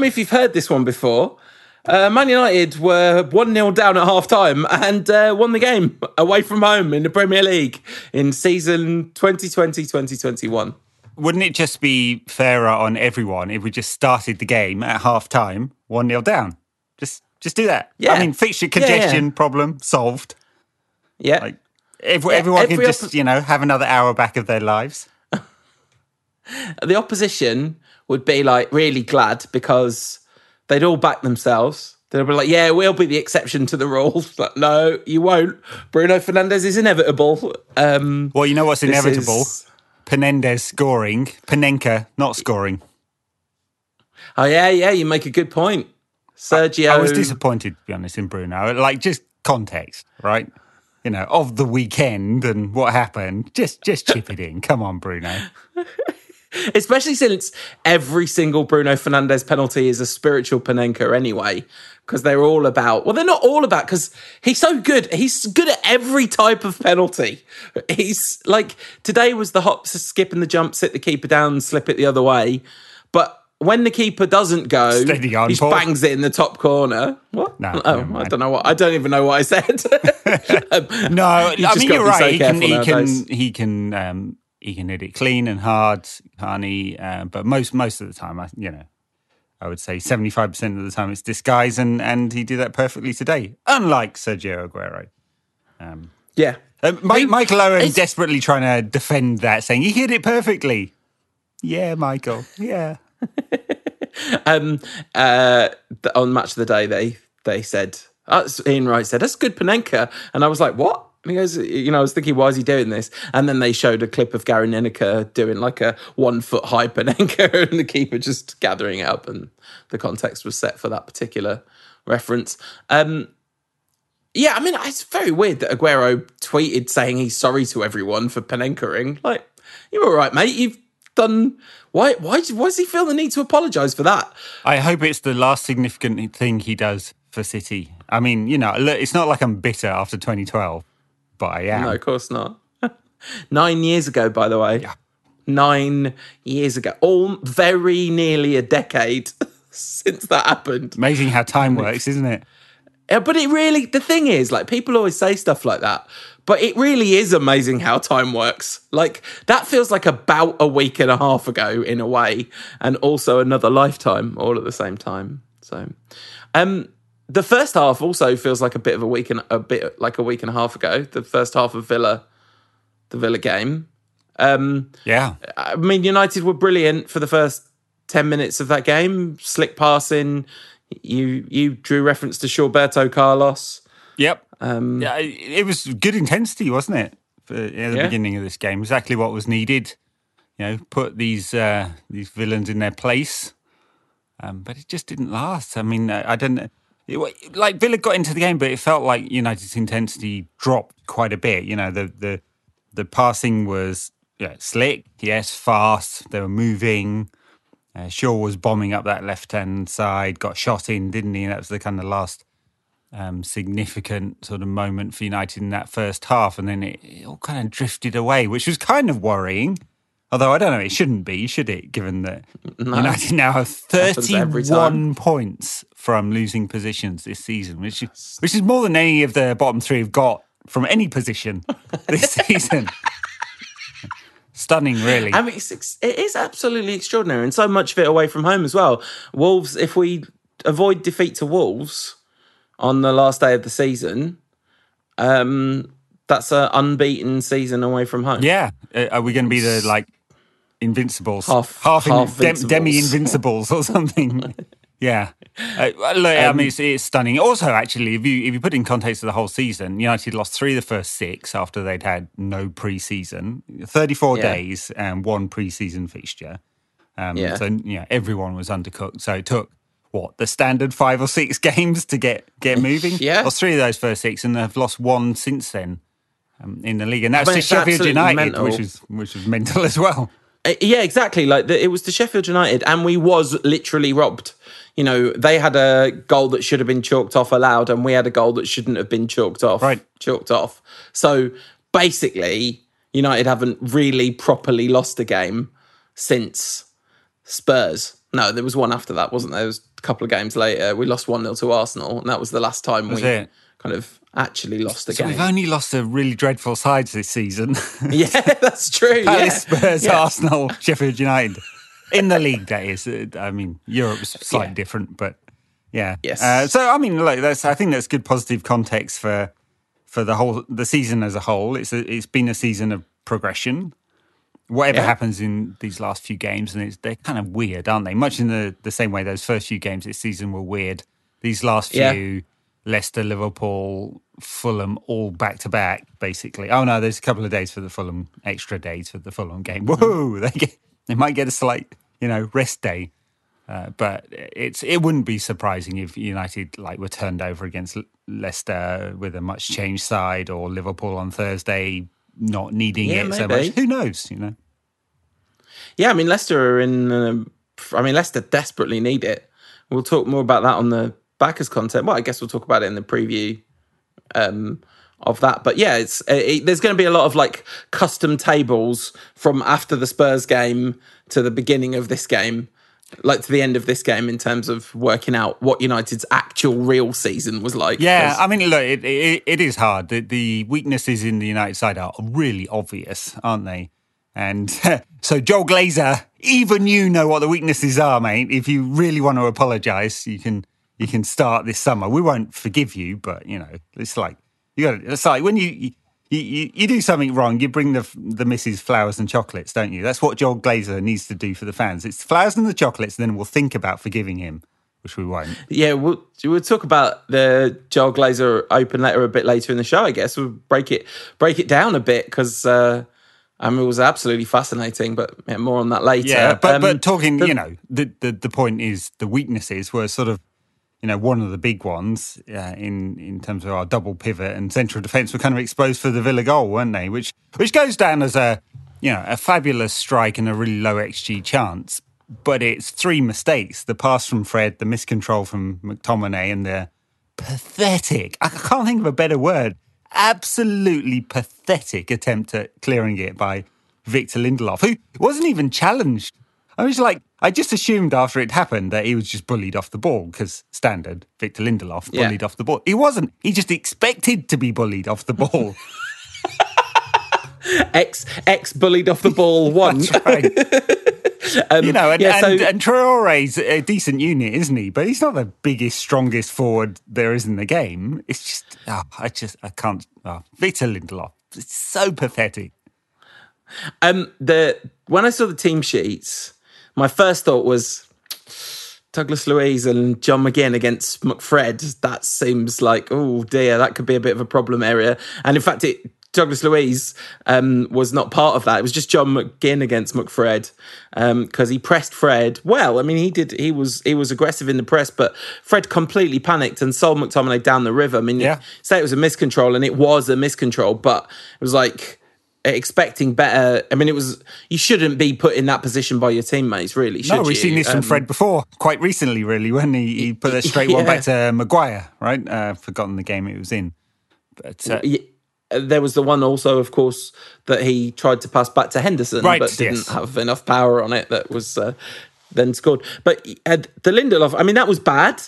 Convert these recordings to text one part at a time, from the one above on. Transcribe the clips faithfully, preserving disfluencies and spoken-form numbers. me if you've heard this one before. Uh, Man United were one nil down at half-time and uh, won the game away from home in the Premier League in season twenty twenty twenty twenty-one. Wouldn't it just be fairer on everyone if we just started the game at half-time one nil down? Just just do that. Yeah. I mean, fixture congestion yeah, yeah. problem solved. Yeah. Like, if, yeah everyone every can just, op- you know, have another hour back of their lives. The opposition would be, like, really glad because... they'd all back themselves. They'll be like, yeah, we'll be the exception to the rule. Like, no, you won't. Bruno Fernandes is inevitable. Um, well, you know what's inevitable? Is... Penendes scoring. Penenka not scoring. Oh, yeah, yeah, you make a good point. Sergio... I, I was disappointed, to be honest, in Bruno. Like, just context, right? You know, of the weekend and what happened. Just, just chip it in. Come on, Bruno. Especially since every single Bruno Fernandes penalty is a spiritual Panenka anyway, because they're all about... Well, they're not all about, because he's so good. He's good at every type of penalty. He's like, today was the hop, skip and the jump, sit the keeper down, slip it the other way. But when the keeper doesn't go, he just bangs it in the top corner. What? No, oh, I don't know what. I don't even know what I said. um, no, I mean, you're right. So he can, he can, he can, um, He can hit it clean and hard, can't he? Uh, but most most of the time, I you know, I would say seventy-five percent of the time it's disguise, and, and he did that perfectly today, unlike Sergio Aguero. Um, yeah. Uh, Mike, Michael Owen it's... desperately trying to defend that, saying, he hit it perfectly. Yeah, Michael, yeah. um, uh, on Match of the Day, they, they said, uh, Ian Wright said, that's good Panenka. And I was like, what? And he goes, you know, I was thinking, why is he doing this? And then they showed a clip of Gary Lineker doing like a one-foot-high Panenka and the keeper just gathering it up, and the context was set for that particular reference. Um, yeah, I mean, it's very weird that Aguero tweeted saying he's sorry to everyone for Panenka-ing. Like, you're all right, mate. You've done... Why, why, why does he feel the need to apologise for that? I hope it's the last significant thing he does for City. I mean, you know, look, it's not like I'm bitter after twenty twelve. But I am. No, of course not. Nine years ago, by the way. Yeah. Nine years ago. All very nearly a decade since that happened. Amazing how time works, isn't it? Yeah, but it really, the thing is, like, people always say stuff like that, but it really is amazing how time works. Like, that feels like about a week and a half ago in a way, and also another lifetime all at the same time. So, um... the first half also feels like a bit of a week and a bit like a week and a half ago. The first half of Villa, the Villa game. Um, yeah, I mean, United were brilliant for the first ten minutes of that game. Slick passing. You you drew reference to Gilberto Carlos. Yep. Um, yeah, it was good intensity, wasn't it? For, at the yeah. beginning of this game, exactly what was needed. You know, put these uh, these villains in their place. Um, but it just didn't last. I mean, I, I don't. It, like, Villa got into the game, but it felt like United's intensity dropped quite a bit. You know, the the, the passing was yeah, slick, yes, fast. They were moving. Uh, Shaw was bombing up that left-hand side, got shot in, didn't he? And that was the kind of last um, significant sort of moment for United in that first half. And then it, it all kind of drifted away, which was kind of worrying. Although, I don't know, it shouldn't be, should it, given that no. United now have thirty-one points from losing positions this season, which is, which is more than any of the bottom three have got from any position this season. Stunning, really. I mean, it's, it is absolutely extraordinary, and so much of it away from home as well. Wolves, if we avoid defeat to Wolves on the last day of the season... um. That's an unbeaten season away from home. Yeah. Uh, are we going to be the, like, invincibles? Half, half, in, half dem, demi-invincibles or something. Yeah. Uh, look, um, I mean, it's, it's stunning. Also, actually, if you if you put in context of the whole season, United lost three of the first six after they'd had no pre-season. thirty-four yeah. days and one pre-season fixture. Um, yeah. So, yeah, everyone was undercooked. So it took, what, the standard five or six games to get, get moving? Yeah. Lost three of those first six and they've lost one since then. Um, in the league, and that's I mean, to Sheffield United, mental. which is which is mental as well. Uh, yeah, exactly. Like the, it was to Sheffield United, and we was literally robbed. You know, they had a goal that should have been chalked off allowed, and we had a goal that shouldn't have been chalked off. Right, chalked off. So basically, United haven't really properly lost a game since Spurs. No, there was one after that, wasn't there? It was a couple of games later. We lost one nil to Arsenal, and that was the last time we it. kind of actually lost a so game. We've only lost to really dreadful sides this season. Yeah, that's true. Palace, yeah. Spurs, yeah. Arsenal, Sheffield United. In the league, that is. I mean, Europe's slightly yeah. different, but yeah. Yes. Uh, so, I mean, look, that's, I think that's good positive context for for the whole the season as a whole. It's a, It's been a season of progression. Whatever yeah. happens in these last few games, and it's, they're kind of weird, aren't they? Much in the, the same way those first few games this season were weird. These last few, yeah. Leicester, Liverpool, Fulham, all back-to-back, basically. Oh, no, there's a couple of days for the Fulham, extra days for the Fulham game. Whoa, they get, they might get a slight, you know, rest day. Uh, but it's it wouldn't be surprising if United like were turned over against Leicester with a much-changed side, or Liverpool on Thursday not needing yeah, it maybe. so much. Who knows, you know? Yeah, I mean, Leicester are in... Um, I mean, Leicester desperately need it. We'll talk more about that on the backers content. Well, I guess we'll talk about it in the preview um, of that. But yeah, it's it, there's going to be a lot of like custom tables from after the Spurs game to the beginning of this game, like to the end of this game, in terms of working out what United's actual real season was like. Yeah, I mean, look, it, it, it is hard. The, the weaknesses in the United side are really obvious, aren't they? And so Joel Glazer, even you know what the weaknesses are, mate. If you really want to apologise, you can you can start this summer. We won't forgive you, but you know, it's like you got. It's like when you you, you you do something wrong, you bring the the missus flowers and chocolates, don't you? That's what Joel Glazer needs to do for the fans. It's flowers and the chocolates, and then we'll think about forgiving him, which we won't. Yeah, we'll we'll talk about the Joel Glazer open letter a bit later in the show. I guess we'll break it break it down a bit because. Uh, I mean, it was absolutely fascinating, but yeah, more on that later. Yeah, but, um, but talking, the, you know, the, the the point is the weaknesses were sort of, you know, one of the big ones uh, in, in terms of our double pivot and central defence were kind of exposed for the Villa goal, weren't they? Which which goes down as a, you know, a fabulous strike and a really low X G chance, but it's three mistakes. The pass from Fred, the miscontrol from McTominay, and the pathetic, I can't think of a better word, absolutely pathetic attempt at clearing it by Victor Lindelof, who wasn't even challenged. I was like, I just assumed after it happened that he was just bullied off the ball because standard Victor Lindelof bullied yeah. off the ball. He wasn't. He just expected to be bullied off the ball. Ex ex bullied off the ball one. That's right. um, you know, and, yeah, so... and, and Traoré's a decent unit, isn't he? But he's not the biggest, strongest forward there is in the game. It's just, oh, I just, I can't. Oh, Victor Lindelof, it's so pathetic. Um, the when I saw the team sheets, my first thought was Douglas Luiz and John McGinn against McFred. That seems like, oh dear, that could be a bit of a problem area. And in fact, it. Douglas Luiz um, was not part of that. It was just John McGinn against McFred because um, he pressed Fred well. I mean, he did. He was he was aggressive in the press, but Fred completely panicked and sold McTominay down the river. I mean, yeah. say it was a miscontrol, and it was a miscontrol, but it was like expecting better. I mean, it was you shouldn't be put in that position by your teammates, really. Should no, we've you? seen this um, from Fred before, quite recently, really, when he, he put a straight yeah. one back to Maguire. Right, uh, forgotten the game it was in, but. Uh, yeah. There was the one also, of course, that he tried to pass back to Henderson, right, but didn't yes. have enough power on it that was uh, then scored. But the Lindelof, I mean, that was bad,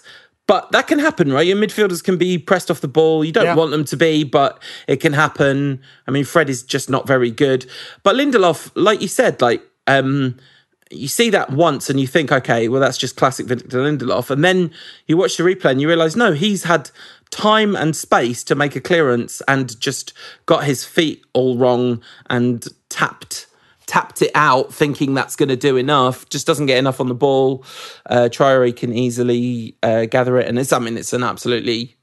but that can happen, right? Your midfielders can be pressed off the ball. You don't yeah. want them to be, but it can happen. I mean, Fred is just not very good. But Lindelof, like you said, like um, you see that once and you think, okay, well, that's just classic Victor Lindelof. And then you watch the replay and you realise, no, he's had... time and space to make a clearance and just got his feet all wrong and tapped tapped it out, thinking that's going to do enough. Just doesn't get enough on the ball. Uh, Traoré can easily uh, gather it, and it's I mean it's an absolutely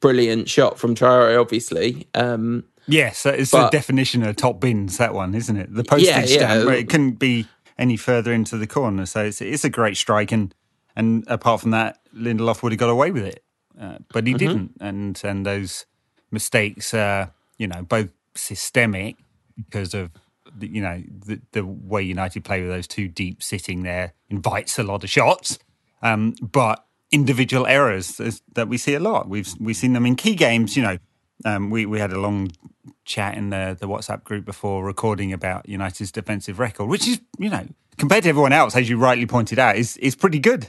brilliant shot from Traoré, obviously. Um, yes, it's but, the definition of top bins, that one, isn't it? The postage yeah, yeah. stamp, where it couldn't be any further into the corner. So it's it's a great strike, and and apart from that, Lindelof would have got away with it. Uh, but he mm-hmm. didn't, and and those mistakes are, uh, you know, both systemic because of, the, you know, the, the way United play with those two deep sitting there invites a lot of shots, um, but individual errors that we see a lot. We've we've seen them in key games, you know. Um, we, we had a long chat in the, the WhatsApp group before recording about United's defensive record, which is, you know, compared to everyone else, as you rightly pointed out, is is pretty good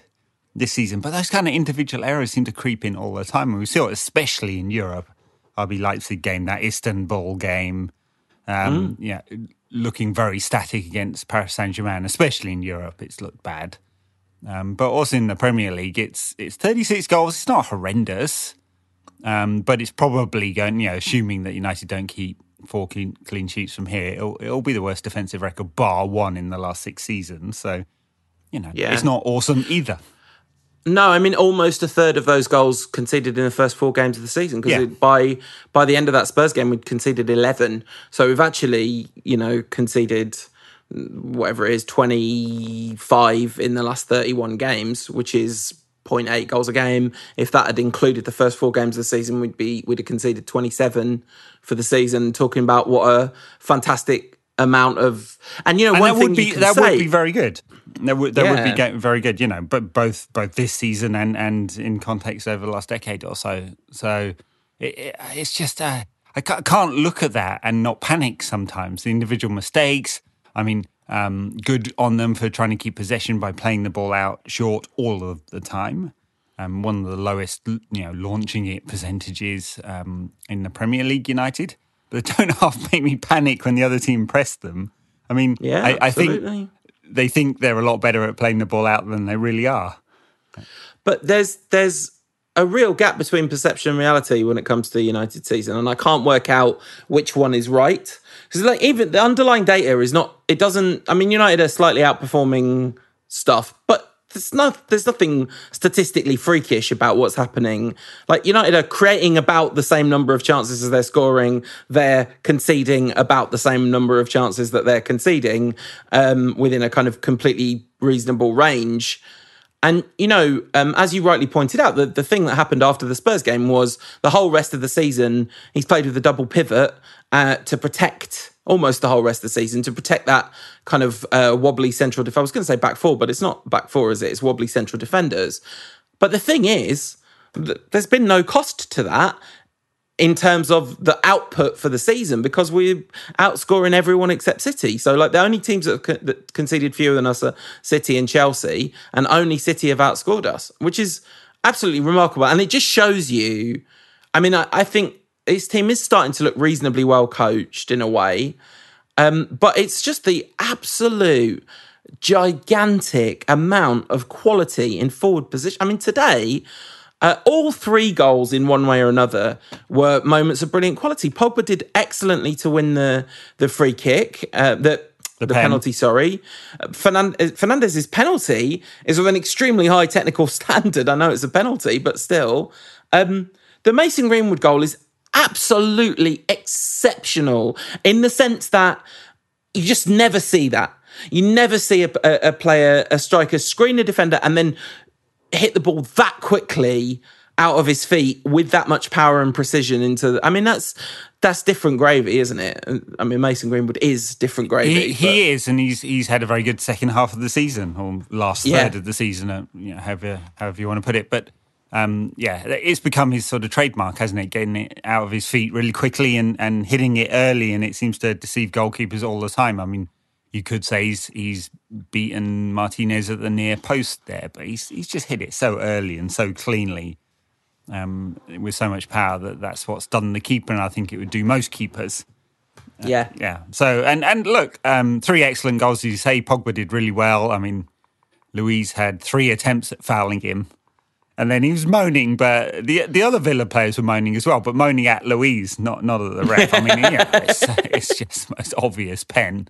this season. But those kind of individual errors seem to creep in all the time. And we saw it, especially in Europe, R B Leipzig game, that Istanbul game, um, mm. yeah, looking very static against Paris Saint-Germain, especially in Europe, it's looked bad. Um, but also in the Premier League, it's it's thirty-six goals. It's not horrendous, um, but it's probably going, you know, assuming that United don't keep four clean, clean sheets from here, it'll, it'll be the worst defensive record bar one in the last six seasons. So, you know, yeah. it's not awesome either. No, I mean, almost a third of those goals conceded in the first four games of the season, because yeah. by by the end of that Spurs game, we'd conceded eleven. So we've actually, you know, conceded whatever it is, twenty-five in the last thirty-one games, which is zero point eight goals a game. If that had included the first four games of the season, we'd be we'd have conceded twenty-seven for the season. Talking about what a fantastic amount of, and you know, and one that thing would be, you can that say, would be very good. That would that yeah. would be very good, you know. But both both this season and and in context over the last decade or so. So it, it, it's just uh, I can't look at that and not panic. Sometimes the individual mistakes. I mean, um, good on them for trying to keep possession by playing the ball out short all of the time. Um, one of the lowest, you know, launching it percentages um, in the Premier League. United, but they don't half make me panic when the other team press them. I mean, yeah, I, I think they think they're a lot better at playing the ball out than they really are. But there's there's. a real gap between perception and reality when it comes to the United season, and I can't work out which one is right. Because like even the underlying data is not, it doesn't, I mean, United are slightly outperforming stuff, but there's, no, there's nothing statistically freakish about what's happening. Like United are creating about the same number of chances as they're scoring. They're conceding about the same number of chances that they're conceding um, within a kind of completely reasonable range. And, you know, um, as you rightly pointed out, the, the thing that happened after the Spurs game was the whole rest of the season, he's played with a double pivot uh, to protect almost the whole rest of the season, to protect that kind of uh, wobbly central defender. I was going to say back four, but it's not back four, is it? It's wobbly central defenders. But the thing is, th- there's been no cost to that in terms of the output for the season, because we're outscoring everyone except City. So, like, the only teams that have con- that conceded fewer than us are City and Chelsea, and only City have outscored us, which is absolutely remarkable. And it just shows you, I mean, I, I think this team is starting to look reasonably well coached in a way, um, but it's just the absolute gigantic amount of quality in forward position. I mean, today... Uh, all three goals in one way or another were moments of brilliant quality. Pogba did excellently to win the the free kick, uh, the, the, the penalty, sorry. Fernand- Fernandez's penalty is of an extremely high technical standard. I know it's a penalty, but still. Um, the Mason Greenwood goal is absolutely exceptional in the sense that you just never see that. You never see a, a, a player, a striker, screen a defender and then hit the ball that quickly out of his feet with that much power and precision into the, I mean, that's that's different gravy, isn't it? I mean, Mason Greenwood is different gravy. He, he is, and he's he's had a very good second half of the season, or last yeah. third of the season, you know, however, however you want to put it. But, um, yeah, it's become his sort of trademark, hasn't it? Getting it out of his feet really quickly and, and hitting it early, and it seems to deceive goalkeepers all the time. I mean, you could say he's he's beaten Martinez at the near post there, but he's he's just hit it so early and so cleanly, um, with so much power that that's what's done the keeper, and I think it would do most keepers. Uh, yeah, yeah. So and and look, um, three excellent goals. As you say, Pogba did really well. I mean, Luiz had three attempts at fouling him, and then he was moaning. But the the other Villa players were moaning as well, but moaning at Luiz, not not at the ref. I mean, yeah, it's, it's just the most obvious pen.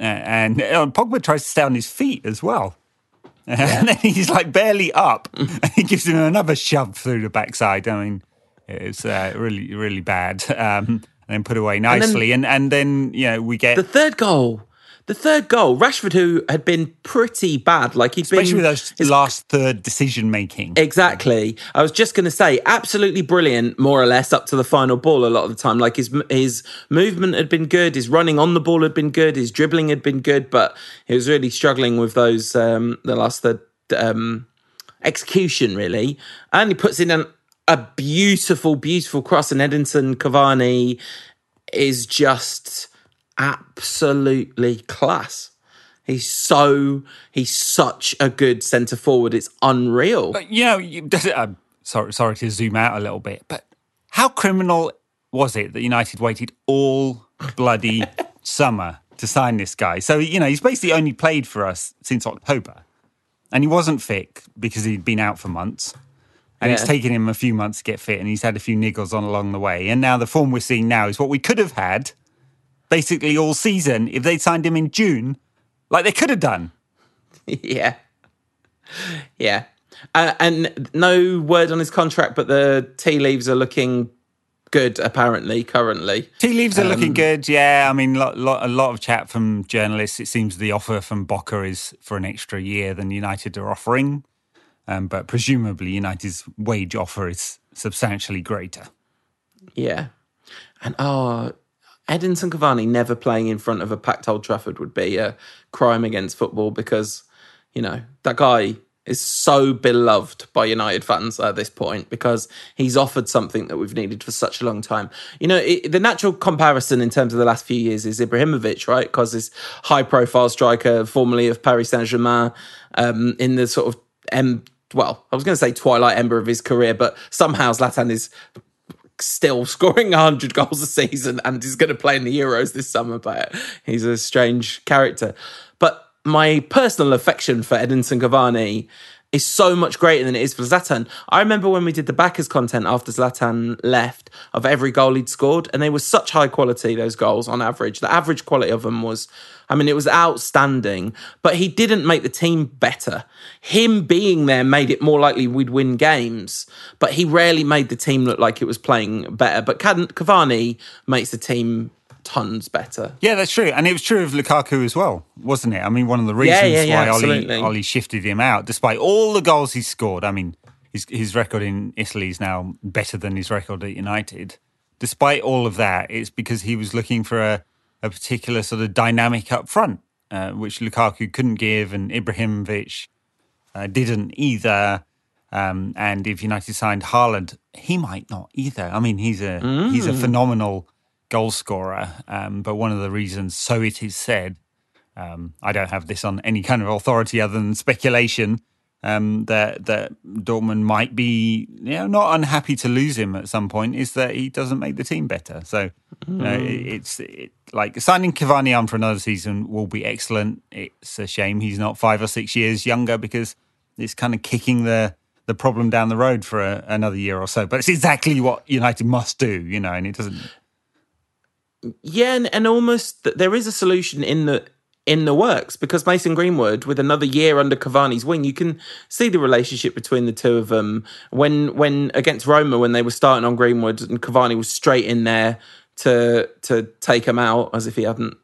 Uh, and uh, Pogba tries to stay on his feet as well. Uh, yeah. And then he's like barely up. And he gives him another shove through the backside. I mean, it's uh, really, really bad. Um, and then put away nicely. And then, and, and then, you know, we get... The third goal. The third goal. Rashford, who had been pretty bad. like he'd Especially been, with those his... last third decision-making. Exactly. I was just going to say, absolutely brilliant, more or less, up to the final ball a lot of the time. Like, his his movement had been good, his running on the ball had been good, his dribbling had been good, but he was really struggling with those, um, the last third um, execution, really. And he puts in an, a beautiful, beautiful cross, and Edinson Cavani is just... absolutely class. He's so he's such a good centre forward. It's unreal. But you know, you, I'm sorry, sorry to zoom out a little bit, but how criminal was it that United waited all bloody summer to sign this guy? So you know, he's basically only played for us since October, and he wasn't fit because he'd been out for months. And yeah. It's taken him a few months to get fit, and he's had a few niggles on along the way. And now the form we're seeing now is what we could have had basically all season if they'd signed him in June, like they could have done. Yeah. Yeah. Uh, and no word on his contract, but the tea leaves are looking good, apparently, currently. Tea leaves are um, looking good, yeah. I mean, lo- lo- a lot of chat from journalists. It seems the offer from Boca is for an extra year than United are offering. Um, but presumably United's wage offer is substantially greater. Yeah. And, oh, Edinson Cavani never playing in front of a packed Old Trafford would be a crime against football because, you know, that guy is so beloved by United fans at this point because he's offered something that we've needed for such a long time. You know, it, the natural comparison in terms of the last few years is Ibrahimovic, right? Because this high-profile striker, formerly of Paris Saint-Germain, um, in the sort of... M- Well, I was going to say twilight ember of his career, but somehow Zlatan is still scoring one hundred goals a season and is going to play in the Euros this summer, but he's a strange character. But my personal affection for Edinson Cavani is so much greater than it is for Zlatan. I remember when we did the backers content after Zlatan left of every goal he'd scored, and they were such high quality, those goals, on average. The average quality of them was... I mean, it was outstanding, but he didn't make the team better. Him being there made it more likely we'd win games, but he rarely made the team look like it was playing better. But Cavani makes the team tons better. Yeah, that's true. And it was true of Lukaku as well, wasn't it? I mean, one of the reasons yeah, yeah, yeah, why Oli, Oli shifted him out, despite all the goals he scored. I mean, his, his record in Italy is now better than his record at United. Despite all of that, it's because he was looking for a, a particular sort of dynamic up front, uh, which Lukaku couldn't give and Ibrahimovic uh, didn't either. Um, and if United signed Haaland, he might not either. I mean, he's a mm. he's a phenomenal goal scorer, um, but one of the reasons, so it is said, um, I don't have this on any kind of authority other than speculation, um, that, that Dortmund might be, you know, not unhappy to lose him at some point, is that he doesn't make the team better. So you know, mm. it, it's... It, Like, signing Cavani on for another season will be excellent. It's a shame he's not five or six years younger because it's kind of kicking the, the problem down the road for a, another year or so. But it's exactly what United must do, you know, and it doesn't... Yeah, and, and almost there is a solution in the in the works because Mason Greenwood, with another year under Cavani's wing, you can see the relationship between the two of them. When, when against Roma, when they were starting on Greenwood and Cavani was straight in there, to to take him out as if he hadn't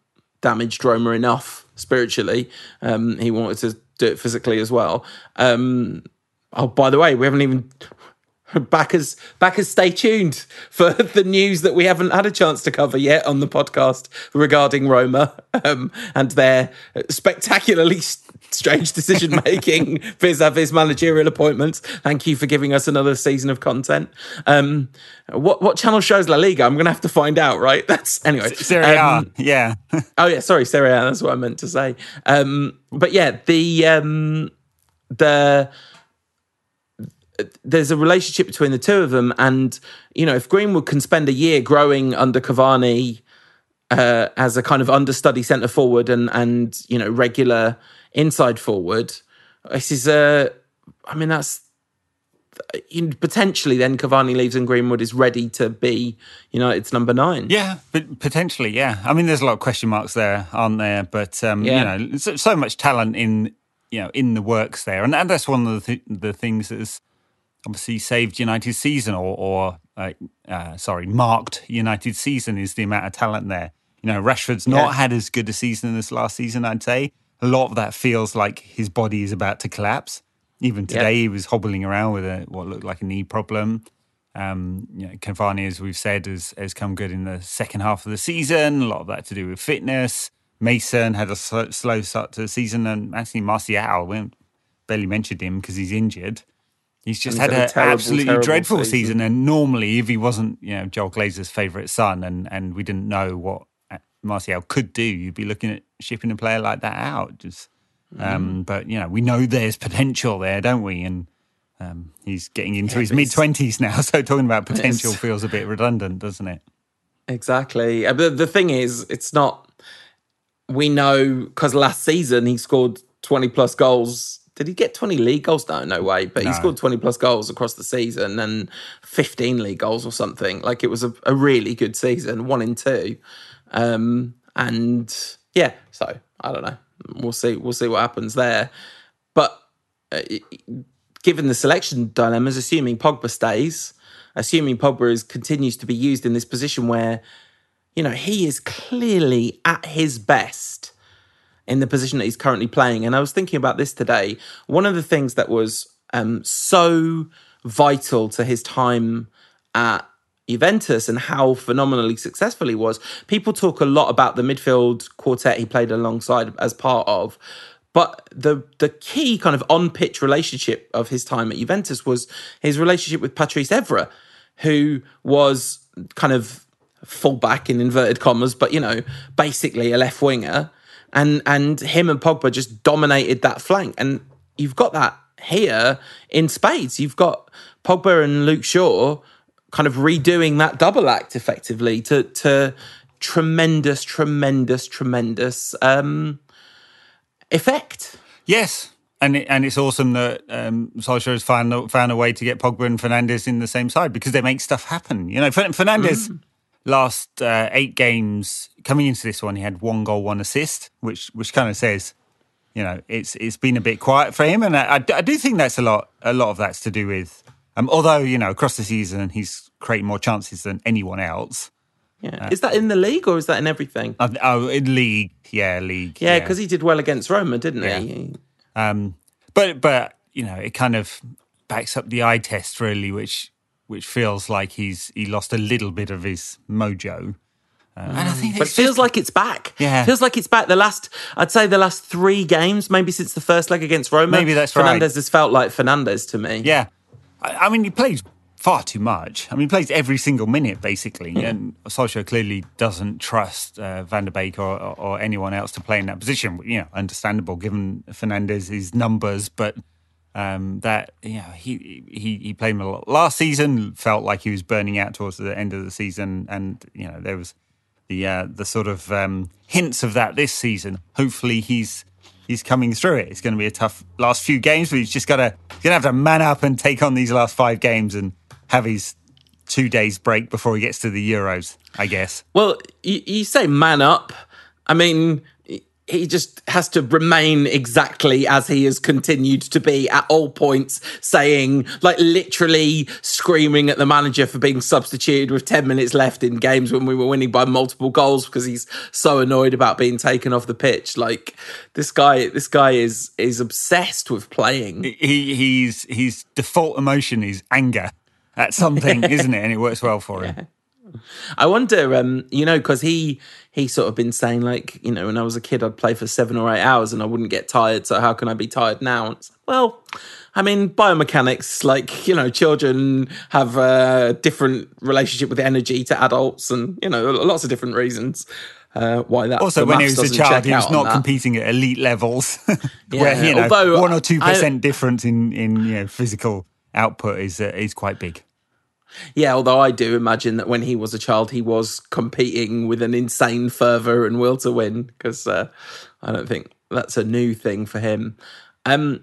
damaged Roma enough spiritually. Um, he wanted to do it physically as well. Um, oh, by the way, we haven't even... Backers, backers, stay tuned for the news that we haven't had a chance to cover yet on the podcast regarding Roma um, and their spectacularly strange decision-making vis-a-vis managerial appointments. Thank you for giving us another season of content. Um, what what channel shows La Liga? I'm going to have to find out, right? That's anyway. Serie um, A, yeah. oh, yeah, sorry, Serie A, that's what I meant to say. Um, but yeah, the um, the... there's a relationship between the two of them. And, you know, if Greenwood can spend a year growing under Cavani uh, as a kind of understudy centre-forward and, and, you know, regular inside forward, this is a... I mean, that's... You know, potentially then Cavani leaves and Greenwood is ready to be, you know, it's number nine. Yeah, but potentially, yeah. I mean, there's a lot of question marks there, aren't there? But, um, yeah. you know, so, so much talent in, you know, in the works there. And, and that's one of the, th- the things that's obviously saved United's season or, or uh, uh, sorry, marked United's season is the amount of talent there. You know, Rashford's not yeah. had as good a season as last season, I'd say. A lot of that feels like his body is about to collapse. Even today, yeah. he was hobbling around with a, what looked like a knee problem. Um, you know, Cavani, as we've said, has, has come good in the second half of the season. A lot of that to do with fitness. Mason had a sl- slow start to the season. And actually, Martial, we barely mentioned him because he's injured. He's just had an absolutely dreadful season. season, and normally, if he wasn't, you know, Joel Glazer's favourite son, and, and we didn't know what Martial could do, you'd be looking at shipping a player like that out. Just, um, mm. But, you know, we know there's potential there, don't we? And um, he's getting into yeah, his mid-twenties now, so talking about potential feels a bit redundant, doesn't it? Exactly. But the thing is, it's not... We know, because last season he scored twenty-plus goals. Did he get twenty league goals? No, no way. But no. he scored twenty-plus goals across the season and fifteen league goals or something. Like, it was a, a really good season, one in two. Um, and, yeah, so, I don't know. We'll see, we'll see what happens there. But uh, given the selection dilemmas, assuming Pogba stays, assuming Pogba is, continues to be used in this position where... You know, he is clearly at his best in the position that he's currently playing. And I was thinking about this today. One of the things that was um, so vital to his time at Juventus and how phenomenally successful he was, people talk a lot about the midfield quartet he played alongside as part of. But the the key kind of on-pitch relationship of his time at Juventus was his relationship with Patrice Evra, who was kind of... fullback in inverted commas, but, you know, basically a left winger. And and him and Pogba just dominated that flank. And you've got that here in spades. You've got Pogba and Luke Shaw kind of redoing that double act effectively to to tremendous, tremendous, tremendous um, effect. Yes. And it, and it's awesome that um, Solskjaer has found, found a way to get Pogba and Fernandes in the same side because they make stuff happen. You know, Fernandes... Mm. Last uh, eight games, coming into this one, he had one goal, one assist, which which kind of says, you know, it's it's been a bit quiet for him. And I, I do think that's a lot, a lot of that's to do with, um, although, you know, across the season, he's creating more chances than anyone else. Yeah. Uh, is that in the league or is that in everything? Uh, oh, in league. Yeah, league. Yeah, because yeah. he did well against Roma, didn't yeah. he? Um, but, but, you know, it kind of backs up the eye test, really, which... which feels like he's he lost a little bit of his mojo. Uh, and I think but it feels just, like it's back. Yeah. It feels like it's back. The last, I'd say the last three games, maybe since the first leg against Roma, maybe that's Fernandes right. Fernandes has felt like Fernandes to me. Yeah. I, I mean, he plays far too much. I mean, he plays every single minute, basically. Mm. And Solskjaer clearly doesn't trust uh, Van der Beek or, or, or anyone else to play in that position. You know, understandable, given Fernandes' his numbers, but... Um, that you know, he he he played him a lot last season. Felt like he was burning out towards the end of the season, and you know there was the uh, the sort of um, hints of that this season. Hopefully he's he's coming through it. It's going to be a tough last few games, but he's just got to he's going to have to man up and take on these last five games and have his two days break before he gets to the Euros, I guess. Well, you, you say man up. I mean. He just has to remain exactly as he has continued to be at all points, saying, like, literally screaming at the manager for being substituted with ten minutes left in games when we were winning by multiple goals because he's so annoyed about being taken off the pitch. Like, this guy, this guy is is obsessed with playing. He he's his default emotion is anger at something, isn't it? And it works well for him. Yeah. I wonder, um, you know, because he he sort of been saying, like, you know, when I was a kid, I'd play for seven or eight hours and I wouldn't get tired. So how can I be tired now? And it's like, well, I mean, biomechanics, like, you know, children have a different relationship with energy to adults and, you know, lots of different reasons uh, why that. Also, when he was a child, he was not competing at elite levels yeah, where, you know, although one or two percent difference in, in, you know, physical output is uh, is quite big. Yeah, although I do imagine that when he was a child, he was competing with an insane fervour and will to win, because uh, I don't think that's a new thing for him. Um,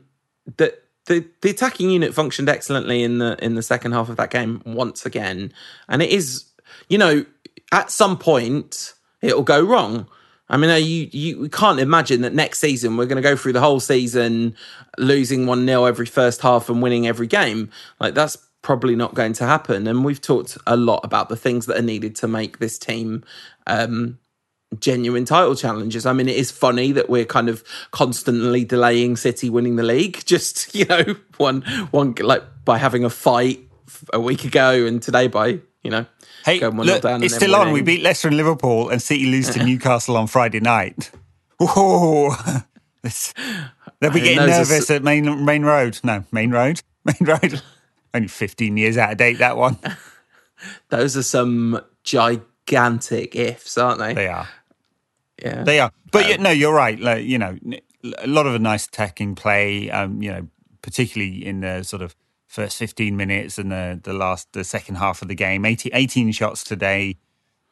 the, the the attacking unit functioned excellently in the in the second half of that game once again, and it is, you know, at some point it'll go wrong. I mean, you you we can't imagine that next season we're going to go through the whole season losing one nil every first half and winning every game. Like, that's probably not going to happen. And we've talked a lot about the things that are needed to make this team um, genuine title challengers. I mean, it is funny that we're kind of constantly delaying City winning the league. Just, you know, one, one like by having a fight a week ago and today by, you know, hey, going one look, down. It's still winning. On. We beat Leicester and Liverpool and City lose to Newcastle on Friday night. Whoa! They'll be I getting nervous a... at Main Main Road. No, Main Road. Main Road. Only fifteen years out of date, that one. Those are some gigantic ifs, aren't they? They are. Yeah, they are. But um, you, no, you're right. Like, you know, a lot of a nice attacking play. Um, you know, particularly in the sort of first fifteen minutes and the the last the second half of the game. eighteen shots today,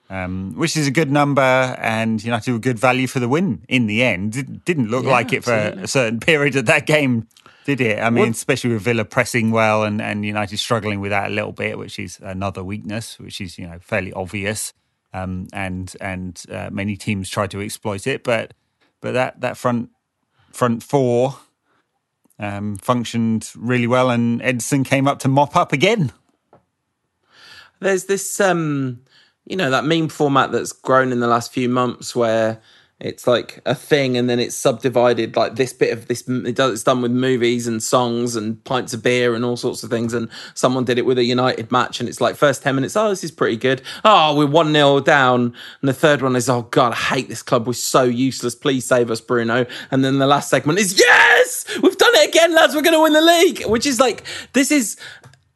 um, which is a good number, and United were good value for the win in the end. It didn't look yeah, like it for absolutely. a certain period of that game, did it? I mean, what? especially with Villa pressing well and, and United struggling with that a little bit, which is another weakness, which is, you know, fairly obvious. Um, and and uh, many teams try to exploit it, but but that that front front four um, functioned really well, and Edinson came up to mop up again. There's this, um, you know, that meme format that's grown in the last few months where it's like a thing, and then it's subdivided like this bit of this. It does, it's done with movies and songs and pints of beer and all sorts of things. And someone did it with a United match, and it's like first ten minutes. Oh, this is pretty good. Oh, we're one nil down, and the third one is, oh god, I hate this club. We're so useless. Please save us, Bruno. And then the last segment is, yes, we've done it again, lads. We're going to win the league. Which is like, this is,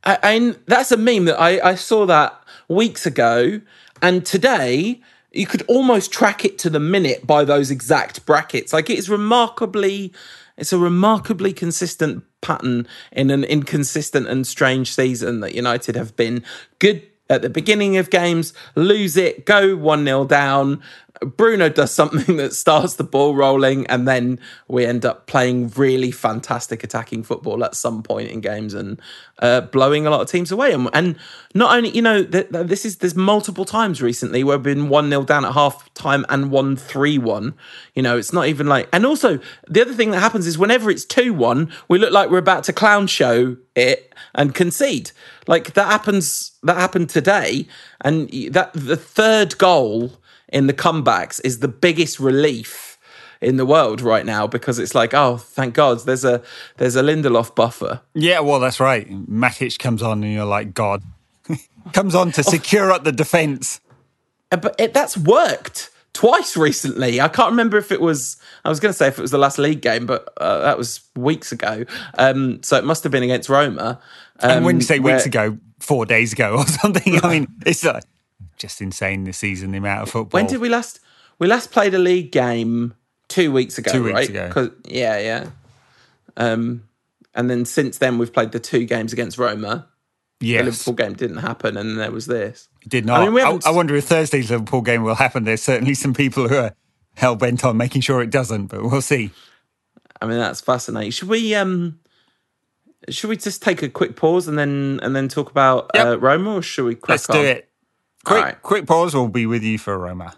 I, I that's a meme that I, I saw that weeks ago, and today. You could almost track it to the minute by those exact brackets. Like, it is remarkably, it's a remarkably consistent pattern in an inconsistent and strange season that United have been good at the beginning of games, lose it, go one nil down. Bruno does something that starts the ball rolling, and then we end up playing really fantastic attacking football at some point in games and uh, blowing a lot of teams away. And, and not only, you know, th- th- this is there's multiple times recently where we've been one nil down at half time and won three one. You know, it's not even like... And also, the other thing that happens is whenever it's two one, we look like we're about to clown show it and concede. Like, that happens. That happened today. And that the third goal... in the comebacks is the biggest relief in the world right now, because it's like, oh, thank God, there's a there's a Lindelof buffer. Yeah, well, that's right. Matic comes on and you're like, God. Comes on to secure oh. up the defence. But it, that's worked twice recently. I can't remember if it was, I was going to say if it was the last league game, but uh, that was weeks ago. Um, so it must have been against Roma. Um, and when you say where, weeks ago, four days ago or something, I mean, it's like, just insane this season, the amount of football. When did we last we last played a league game? Two weeks ago, two weeks right? ago. yeah yeah um, and then since then we've played the two games against Roma. Yes. The Liverpool game didn't happen, and there was this. It did not. I mean, we haven't... I, I wonder if Thursday's Liverpool game will happen. There's certainly some people who are hell-bent on making sure it doesn't, but we'll see. I mean, that's fascinating. Should we um, should we just take a quick pause and then and then talk about yep. uh, Roma, or should we crack Let's on? do it. Quick, right. quick pause, we'll be with you for Roma.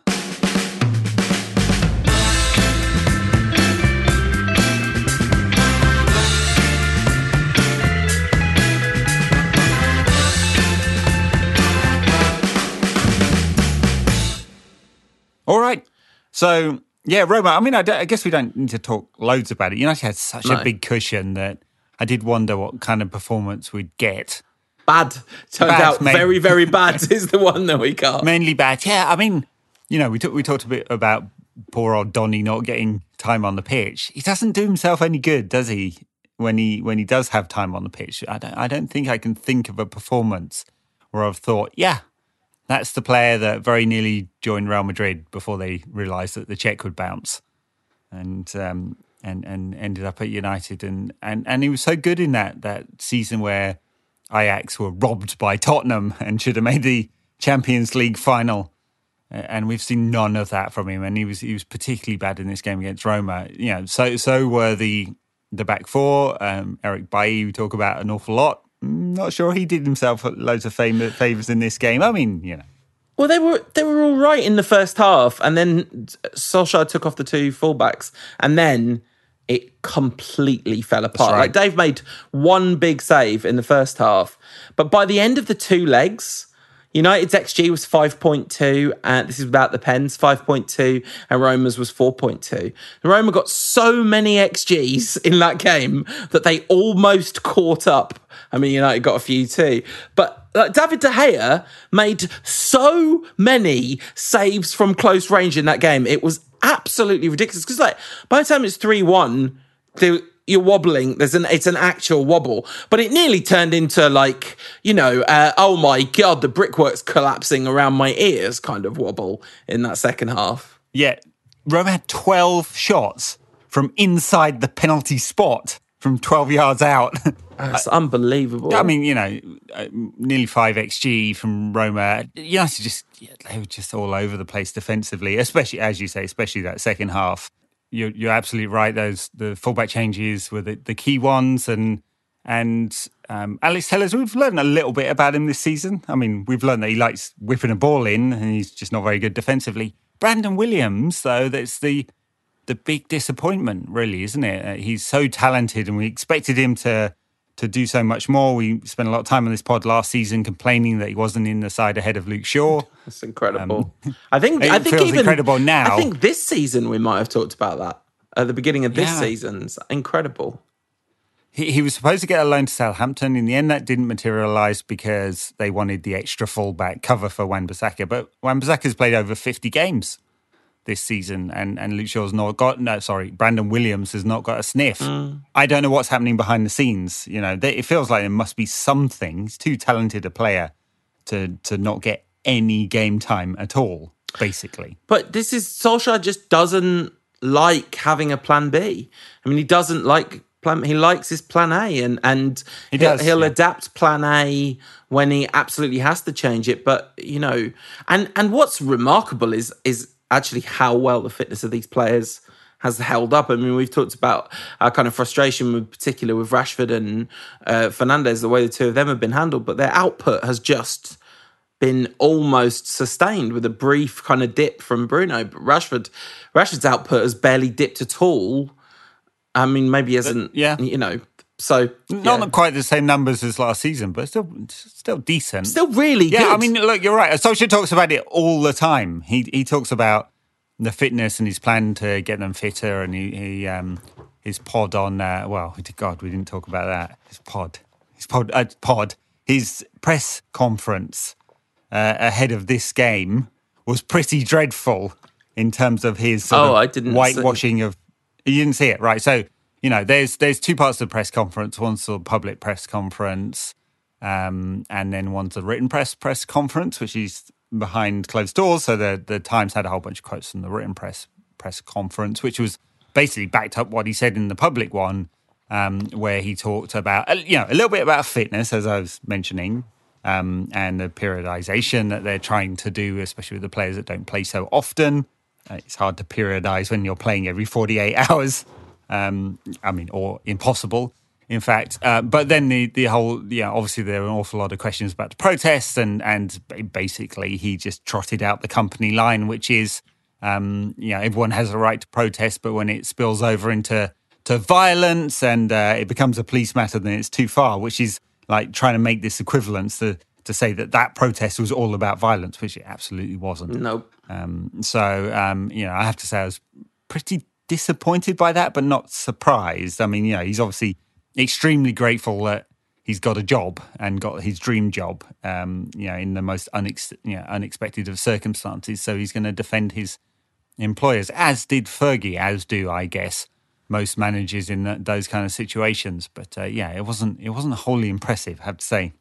All right. So, yeah, Roma, I mean, I, I guess we don't need to talk loads about it. United had such no. a big cushion that I did wonder what kind of performance we'd get. Bad. Turned bad, out mainly. very, very bad is the one that we got. Mainly bad. Yeah, I mean, you know, we, t- we talked a bit about poor old Donny not getting time on the pitch. He doesn't do himself any good, does he, when he when he does have time on the pitch? I don't, I don't think I can think of a performance where I've thought, yeah, that's the player that very nearly joined Real Madrid before they realised that the cheque would bounce and um, and and ended up at United. And, and, and he was so good in that that season where Ajax were robbed by Tottenham and should have made the Champions League final, and we've seen none of that from him. And he was he was particularly bad in this game against Roma. You know, so so were the the back four. Um, Eric Bailly, we talk about an awful lot. Not sure he did himself loads of fam- favors in this game. I mean, you know. Well, they were they were all right in the first half, and then Solskjaer took off the two fullbacks, and then it completely fell apart. Right. Like, Dave made one big save in the first half, but by the end of the two legs, United's X G was five point two, and this is without the pens, five point two, and Roma's was four point two. Roma got so many X Gs in that game that they almost caught up. I mean, United got a few too, but like, David De Gea made so many saves from close range in that game. It was absolutely ridiculous, because like by the time it's three one, you're wobbling. There's an it's an actual wobble, but it nearly turned into like, you know, uh, oh my god, the brickwork's collapsing around my ears kind of wobble in that second half. Yeah, Roma had twelve shots from inside the penalty spot from twelve yards out. That's unbelievable. I mean, you know, nearly five X G from Roma. United just, they were just all over the place defensively, especially, as you say, especially that second half. You're, you're absolutely right. Those the fullback changes were the, the key ones. And and um, Alex Tellers, we've learned a little bit about him this season. I mean, we've learned that he likes whipping a ball in and he's just not very good defensively. Brandon Williams, though, that's the the big disappointment, really, isn't it? He's so talented and we expected him to, to do so much more. We spent a lot of time on this pod last season complaining that he wasn't in the side ahead of Luke Shaw. That's incredible. Um, I think it I think feels even, incredible now. I think this season we might have talked about that at the beginning of this yeah. season. It's incredible. He, he was supposed to get a loan to Southampton. In the end, that didn't materialise because they wanted the extra fullback cover for Wan-Bissaka. But Wan-Bissaka's played over fifty games this season, and, and Luke Shaw's not got, no, sorry, Brandon Williams has not got a sniff. Mm. I don't know what's happening behind the scenes. You know, they, it feels like there must be something. He's too talented a player to to not get any game time at all, basically. But this is, Solskjaer just doesn't like having a plan B. I mean, he doesn't like plan, he likes his plan A, and, and he does, he'll, he'll yeah. adapt plan A when he absolutely has to change it. But, you know, and, and what's remarkable is is, actually how well the fitness of these players has held up. I mean, we've talked about our kind of frustration in particular with Rashford and uh, Fernandes, the way the two of them have been handled, but their output has just been almost sustained with a brief kind of dip from Bruno. But Rashford, Rashford's output has barely dipped at all. I mean, maybe isn't, but, yeah. you know, so... Not yeah. quite the same numbers as last season, but still still decent. Still really yeah, good. Yeah, I mean, look, you're right. Solskjaer talks about it all the time. He he talks about the fitness and his plan to get them fitter, and he, he um his pod on... Uh, well, God, we didn't talk about that. His pod. His pod. Uh, pod. His press conference uh, ahead of this game was pretty dreadful in terms of his sort oh, of I didn't whitewashing see. of... You didn't see it, right? So... You know, there's there's two parts of the press conference. One's the sort of public press conference, um, and then one's the written press press conference, which is behind closed doors. So the the Times had a whole bunch of quotes from the written press press conference, which was basically backed up what he said in the public one, um, where he talked about, you know, a little bit about fitness, as I was mentioning, um, and the periodization that they're trying to do, especially with the players that don't play so often. Uh, it's hard to periodize when you're playing every forty-eight hours. Um, I mean, or impossible, in fact. Uh, but then the the whole, yeah, obviously there were an awful lot of questions about the protests, and and basically he just trotted out the company line, which is, um, you know, everyone has a right to protest, but when it spills over into to violence and uh, it becomes a police matter, then it's too far, which is like trying to make this equivalence to, to say that that protest was all about violence, which it absolutely wasn't. Nope. Um, so, um, you know, I have to say I was pretty disappointed by that, but not surprised. I mean, you know, he's obviously extremely grateful that he's got a job and got his dream job, um, you know, in the most unex- you know, unexpected of circumstances. So he's going to defend his employers, as did Fergie, as do, I guess, most managers in that, those kind of situations. But uh, yeah, it wasn't it wasn't wholly impressive, I have to say.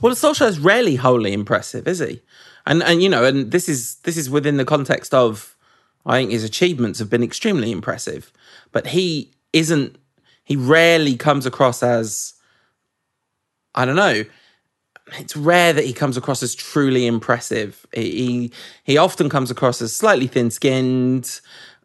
Well, Solskjaer is rarely wholly impressive, is he? And and you know, and this is this is within the context of, I think his achievements have been extremely impressive, but he isn't, he rarely comes across as, I don't know, it's rare that he comes across as truly impressive. He he often comes across as slightly thin-skinned,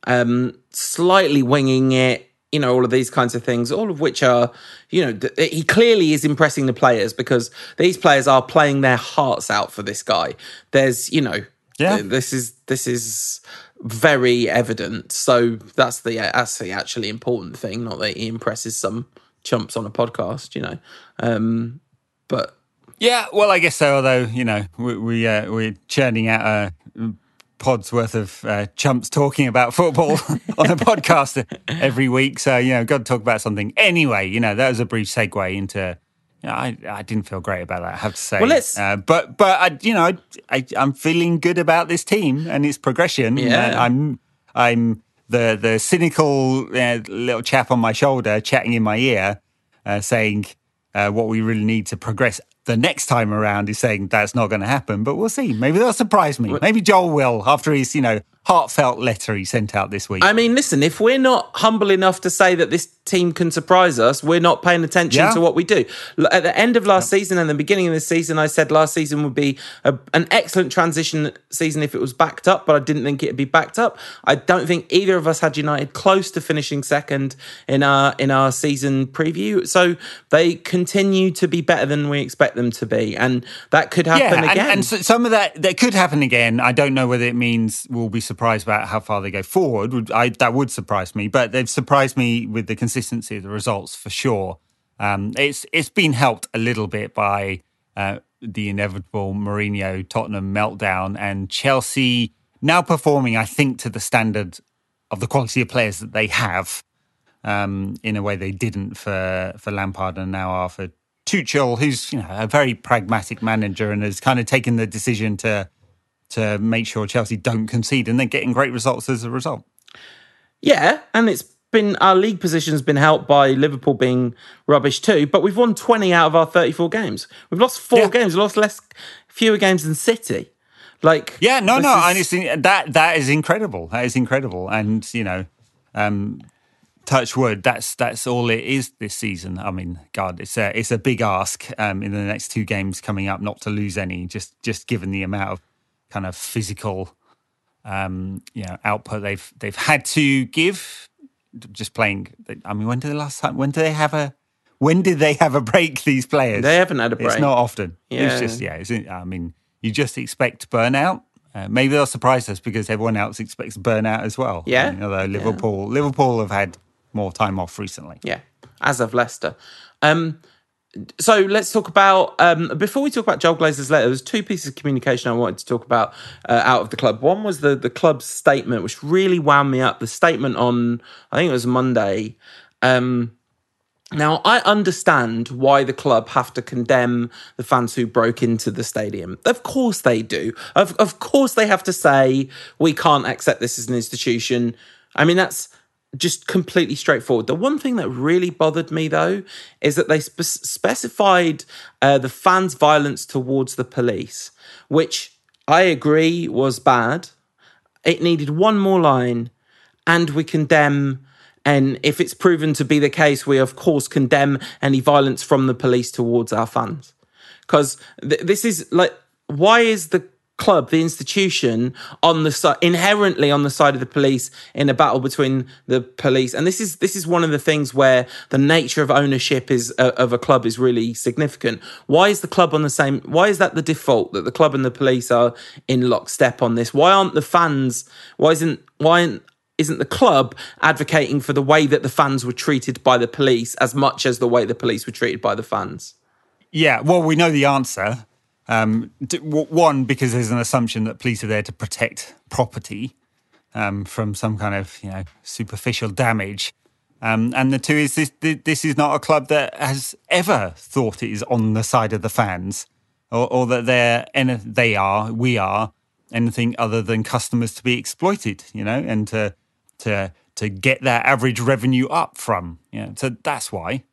um, slightly winging it, you know, all of these kinds of things, all of which are, you know, th- he clearly is impressing the players because these players are playing their hearts out for this guy. There's, you know, yeah. th- this is, this is... very evident. So that's the that's the actually important thing, not that he impresses some chumps on a podcast, you know. Um, but yeah, well, I guess so. Although, you know, we, we uh, we're churning out a uh, pod's worth of uh, chumps talking about football on a podcast every week. So, you know, got to talk about something anyway. You know, that was a brief segue into. You know, I I didn't feel great about that, I have to say. Well, let's... Uh, but but I, you know, I, I I'm feeling good about this team and its progression. Yeah. And I'm I'm the the cynical uh, little chap on my shoulder chatting in my ear, uh, saying uh, what we really need to progress the next time around is saying that's not going to happen. But we'll see. Maybe they'll surprise me. Maybe Joel will after he's, you know, heartfelt letter he sent out this week. I mean, listen, if we're not humble enough to say that this team can surprise us, we're not paying attention yeah. to what we do. At the end of last yeah. season and the beginning of this season, I said last season would be a, an excellent transition season if it was backed up, but I didn't think it'd be backed up. I don't think either of us had United close to finishing second in our in our season preview. So they continue to be better than we expect them to be, and that could happen yeah, again. And, and so some of that that could happen again. I don't know whether it means we'll be surprised about how far they go forward. I, that would surprise me, but they've surprised me with the consistency of the results for sure. Um, it's it's been helped a little bit by uh, the inevitable Mourinho Tottenham meltdown and Chelsea now performing, I think, to the standard of the quality of players that they have, um, in a way they didn't for for Lampard and now are for Tuchel, who's, you know, a very pragmatic manager and has kind of taken the decision to to make sure Chelsea don't concede, and they're getting great results as a result. Yeah, and it's been, our league position's been helped by Liverpool being rubbish too, but we've won twenty out of our thirty-four games. We've lost four yeah. games, we've lost less, fewer games than City. Like, yeah, no, no, is... and it's, that that is incredible. That is incredible, and you know, um, touch wood. That's that's all it is this season. I mean, God, it's a it's a big ask um, in the next two games coming up not to lose any. Just just given the amount of kind of physical, um, you know, output they've they've had to give. Just playing. I mean, when did the last time? When do they have a? When did they have a break? These players. They haven't had a break. It's not often. Yeah. It's just yeah. It's, I mean. You just expect burnout. Uh, maybe they'll surprise us because everyone else expects burnout as well. Yeah. I mean, although Liverpool, yeah. Liverpool have had more time off recently. Yeah, as of Leicester. Um, so let's talk about, um, before we talk about Joel Glazer's letter, there was two pieces of communication I wanted to talk about uh, out of the club. One was the, the club's statement, which really wound me up. The statement on, I think it was Monday. Um, Now, I understand why the club have to condemn the fans who broke into the stadium. Of course they do. Of, of course they have to say, we can't accept this as an institution. I mean, that's just completely straightforward. The one thing that really bothered me, though, is that they spe- specified uh, the fans' violence towards the police, which I agree was bad. It needed one more line, and we condemn... And if it's proven to be the case, we, of course, condemn any violence from the police towards our fans. Because th- this is like, why is the club, the institution, on the si- inherently on the side of the police in a battle between the police? And this is this is one of the things where the nature of ownership is uh, of a club is really significant. Why is the club on the same? Why is that the default, that the club and the police are in lockstep on this? Why aren't the fans? Why isn't why aren't Isn't the club advocating for the way that the fans were treated by the police as much as the way the police were treated by the fans? Yeah, well, we know the answer. Um, one, because there's an assumption that police are there to protect property um, from some kind of, you know, superficial damage. Um, and the two is this, this is not a club that has ever thought it is on the side of the fans or, or that they're, they are, we are, anything other than customers to be exploited, you know, and to... to to get their average revenue up from. Yeah, so that's why.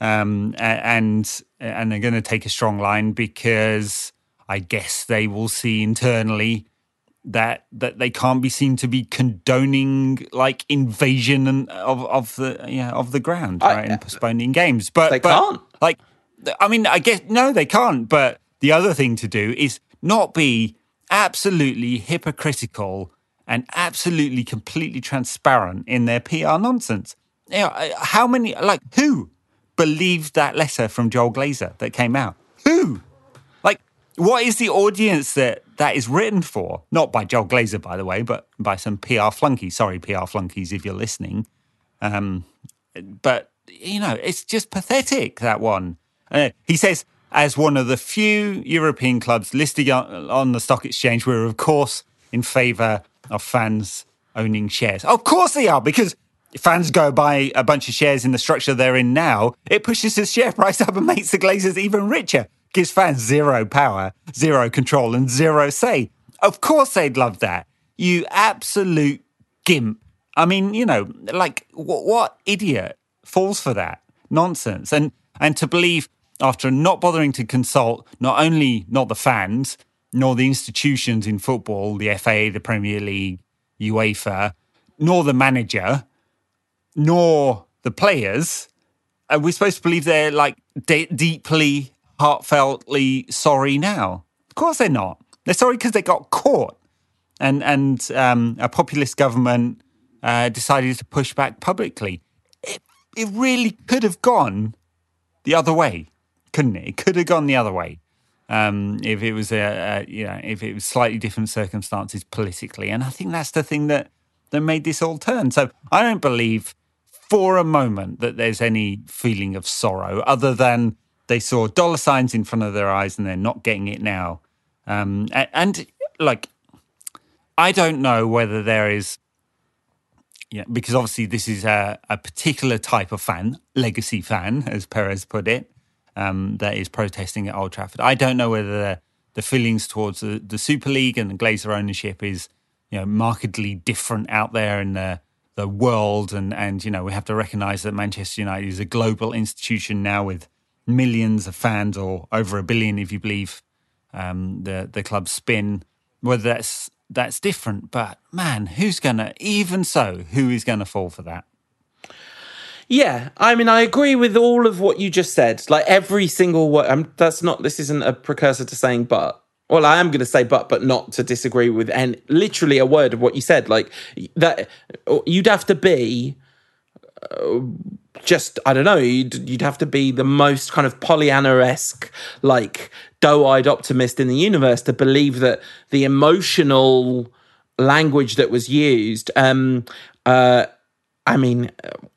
Um, and and they're going to take a strong line because I guess they will see internally that that they can't be seen to be condoning like invasion of of the yeah of the ground, right, I, and postponing games. But they but, can't. Like, I mean, I guess no, they can't. But the other thing to do is not be absolutely hypocritical and absolutely, completely transparent in their P R nonsense. You know, how many, like, who believed that letter from Joel Glazer that came out? Who? Like, what is the audience that that is written for? Not by Joel Glazer, by the way, but by some P R flunky. Sorry, P R flunkies, if you're listening. Um, but, you know, it's just pathetic, that one. Uh, he says, as one of the few European clubs listed on, on the stock exchange, we're, of course, in favour of fans owning shares. Of course they are, because fans go buy a bunch of shares in the structure they're in now. It pushes the share price up and makes the Glazers even richer. Gives fans zero power, zero control, and zero say. Of course they'd love that. You absolute gimp. I mean, you know, like, what, what idiot falls for that nonsense? And and to believe, after not bothering to consult, not only not the fans, nor the institutions in football, the F A, the Premier League, UEFA, nor the manager, nor the players. Are we supposed to believe they're like de- deeply, heartfeltly sorry now? Of course they're not. They're sorry because they got caught, and and um, a populist government uh, decided to push back publicly. It it really could have gone the other way, couldn't it? It could have gone the other way. Um, if it was a, a you know, if it was slightly different circumstances politically, and I think that's the thing that, that made this all turn. So I don't believe for a moment that there's any feeling of sorrow, other than they saw dollar signs in front of their eyes and they're not getting it now. Um, and, and like, I don't know whether there is, you know, because obviously this is a, a particular type of fan, legacy fan, as Perez put it. Um, that is protesting at Old Trafford. I don't know whether the, the feelings towards the, the Super League and the Glazer ownership is, you know, markedly different out there in the the world. And, and you know, we have to recognise that Manchester United is a global institution now with millions of fans, or over a billion if you believe um, the the club's spin. Whether that's that's different, but man, who's gonna? Even so, who is gonna fall for that? Yeah, I mean, I agree with all of what you just said. Like every single word. I'm, that's not. This isn't a precursor to saying, but. Well, I am going to say, but, but not to disagree with, and literally a word of what you said. Like that, you'd have to be. Uh, just I don't know. You'd, you'd have to be the most kind of Pollyanna-esque, like doe-eyed optimist in the universe to believe that the emotional language that was used. Um, uh, I mean.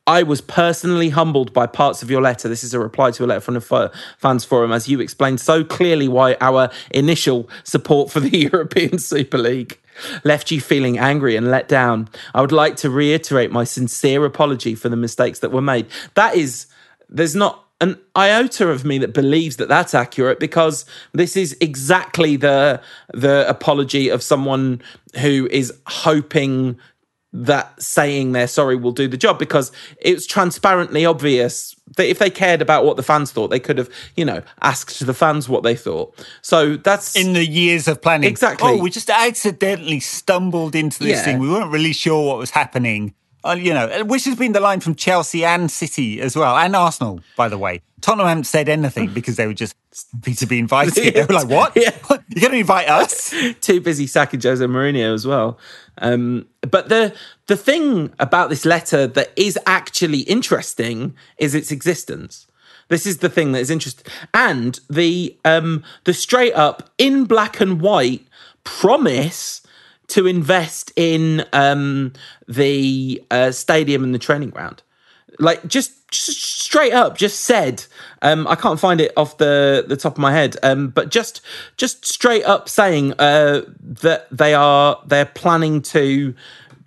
I was personally humbled by parts of your letter. This is a reply to a letter from the Fans Forum, as you explained so clearly why our initial support for the European Super League left you feeling angry and let down. I would like to reiterate my sincere apology for the mistakes that were made. That is, there's not an iota of me that believes that that's accurate, because this is exactly the the apology of someone who is hoping that saying they're sorry will do the job, because it's transparently obvious that if they cared about what the fans thought, they could have, you know, asked the fans what they thought. So that's... In the years of planning. Exactly. Oh, we just accidentally stumbled into this yeah. thing. We weren't really sure what was happening. Uh, you know, which has been the line from Chelsea and City as well, and Arsenal, by the way. Tottenham haven't said anything because they were just happy to be invited. They were like, what? Yeah. You're going to invite us? Too busy sacking Jose Mourinho as well. Um, but the the thing about this letter that is actually interesting is its existence. This is the thing that is interesting. And the um, the straight up, in black and white, promise to invest in um, the uh, stadium and the training ground. Like, just, just straight up, just said, um, I can't find it off the, the top of my head, um, but just just straight up saying uh, that they are they're planning to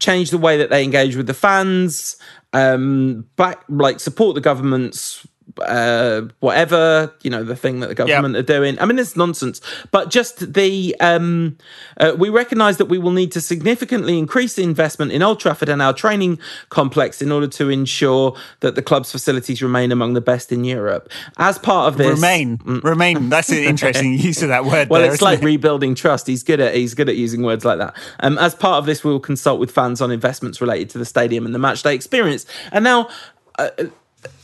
change the way that they engage with the fans, um, back like support the government's uh, whatever, you know, the thing that the government yep. are doing. I mean, it's nonsense, but just the, um, uh, we recognise that we will need to significantly increase the investment in Old Trafford and our training complex in order to ensure that the club's facilities remain among the best in Europe. As part of this... Remain, mm, remain. That's an interesting use of that word. Well, there, it's like it? rebuilding trust. He's good at, he's good at using words like that. Um, as part of this, we will consult with fans on investments related to the stadium and the matchday experience. And now... Uh,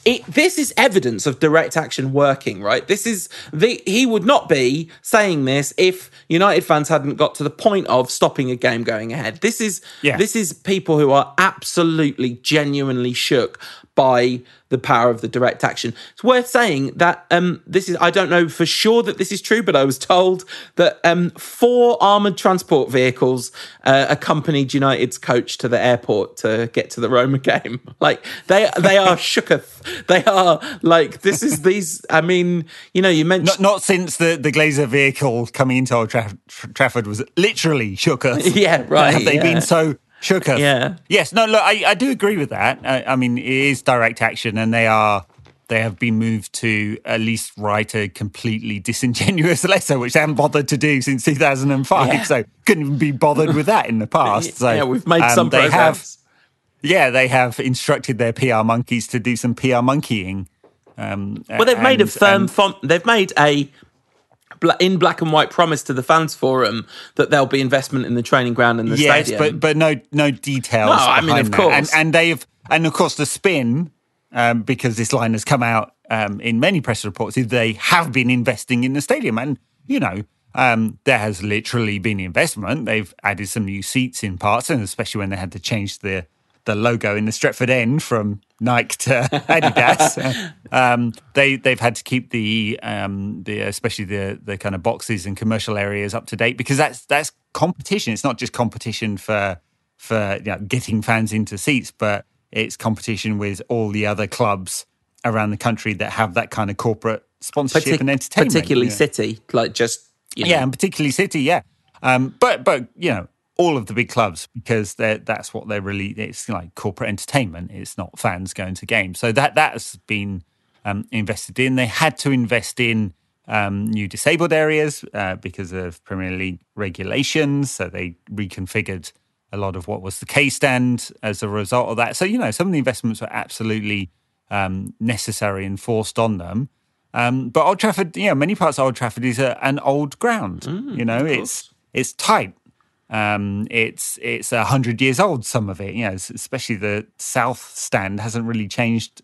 It, this is evidence of direct action working, right? This is the he would not be saying this if United fans hadn't got to the point of stopping a game going ahead. This is yeah. this is people who are absolutely genuinely shook by the power of the direct action. It's worth saying that um, this is I don't know for sure that this is true, but I was told that um, four armoured transport vehicles uh, accompanied United's coach to the airport to get to the Roma game. Like they they are shooketh. They are like this is these. I mean, you know, you mentioned not, not since the the Glazer vehicle coming into Old Traff- Trafford was literally shooketh. Yeah, right. Have they yeah. been so? Shooketh. Yeah. Yes. No. Look, I, I do agree with that. I, I mean, it is direct action, and they are they have been moved to at least write a completely disingenuous letter, which they haven't bothered to do since two thousand five. Yeah. So couldn't even be bothered with that in the past. So yeah, we've made um, some they progress. Have, yeah, they have instructed their P R monkeys to do some P R monkeying. Um, well, they've and, made a firm and, font. They've made a in black and white promise to the fans forum that there'll be investment in the training ground and the yes, stadium. Yes, but but no no details. No, I mean of that. course, and, and they've and of course the spin um, because this line has come out um, in many press reports is they have been investing in the stadium, and you know. Um, there has literally been investment. They've added some new seats in parts, and especially when they had to change the the logo in the Stretford end from Nike to Adidas, um, they they've had to keep the um, the especially the the kind of boxes and commercial areas up to date because that's that's competition. It's not just competition for for you know, getting fans into seats, but it's competition with all the other clubs around the country that have that kind of corporate sponsorship Partic- and entertainment, particularly yeah. City, like just. You know. Yeah, and particularly City, yeah. Um, but, but you know, all of the big clubs, because that's what they're really, it's like corporate entertainment. It's not fans going to games. So that, that has been um, invested in. They had to invest in um, new disabled areas uh, because of Premier League regulations. So they reconfigured a lot of what was the K stand as a result of that. So, you know, some of the investments were absolutely um, necessary and forced on them. Um, but Old Trafford, you know, many parts of Old Trafford is a, an old ground. Mm, you know, it's it's tight. Um, it's it's a hundred years old. Some of it, you know, especially the south stand hasn't really changed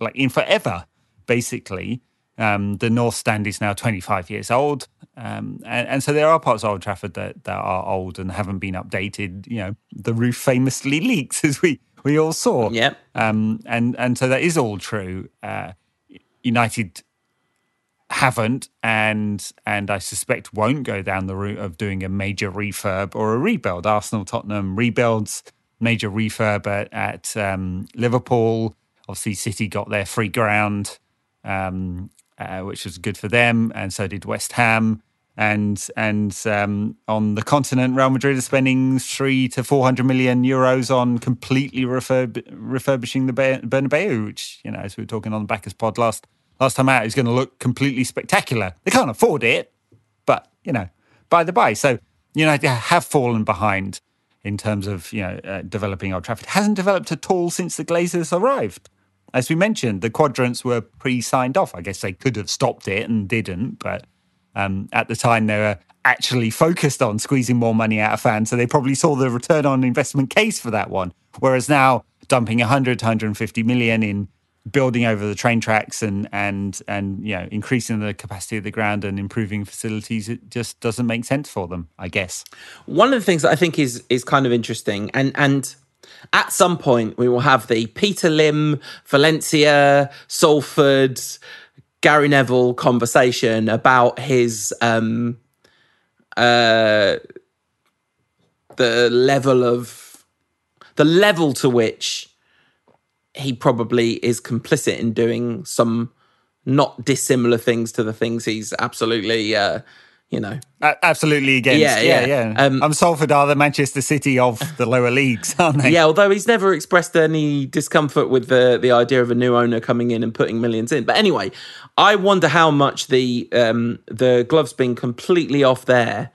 like in forever. Basically, um, the north stand is now twenty-five years old, um, and, and so there are parts of Old Trafford that, that are old and haven't been updated. You know, the roof famously leaks, as we we all saw. Yeah. Um, and and so that is all true. Uh, United. haven't and and I suspect won't go down the route of doing a major refurb or a rebuild. Arsenal, Tottenham rebuilds, major refurb at, at um, Liverpool. Obviously, City got their free ground, um, uh, which was good for them, and so did West Ham. And and um, on the continent, Real Madrid are spending three to four hundred million euros on completely refurb- refurbishing the Bernabeu, which you know, as we were talking on the Backers Pod last. Last time out, is going to look completely spectacular. They can't afford it, but, you know, by the by. So, you know, they have fallen behind in terms of, you know, uh, developing Old Trafford. It hasn't developed at all since the Glazers arrived. As we mentioned, the quadrants were pre-signed off. I guess they could have stopped it and didn't, but um, at the time they were actually focused on squeezing more money out of fans, so they probably saw the return on investment case for that one. Whereas now, dumping one hundred, one hundred fifty million in building over the train tracks and and and you know increasing the capacity of the ground and improving facilities, it just doesn't make sense for them, I guess. One of the things that I think is is kind of interesting, and and at some point we will have the Peter Lim, Valencia, Salford, Gary Neville conversation about his um uh the level of the level to which he probably is complicit in doing some not dissimilar things to the things he's absolutely, uh, you know. Absolutely against. Yeah, yeah. yeah. yeah. Um, I'm Salford are the Manchester City of the lower leagues, aren't they? Yeah, although he's never expressed any discomfort with the, the idea of a new owner coming in and putting millions in. But anyway, I wonder how much the um, the gloves being completely off there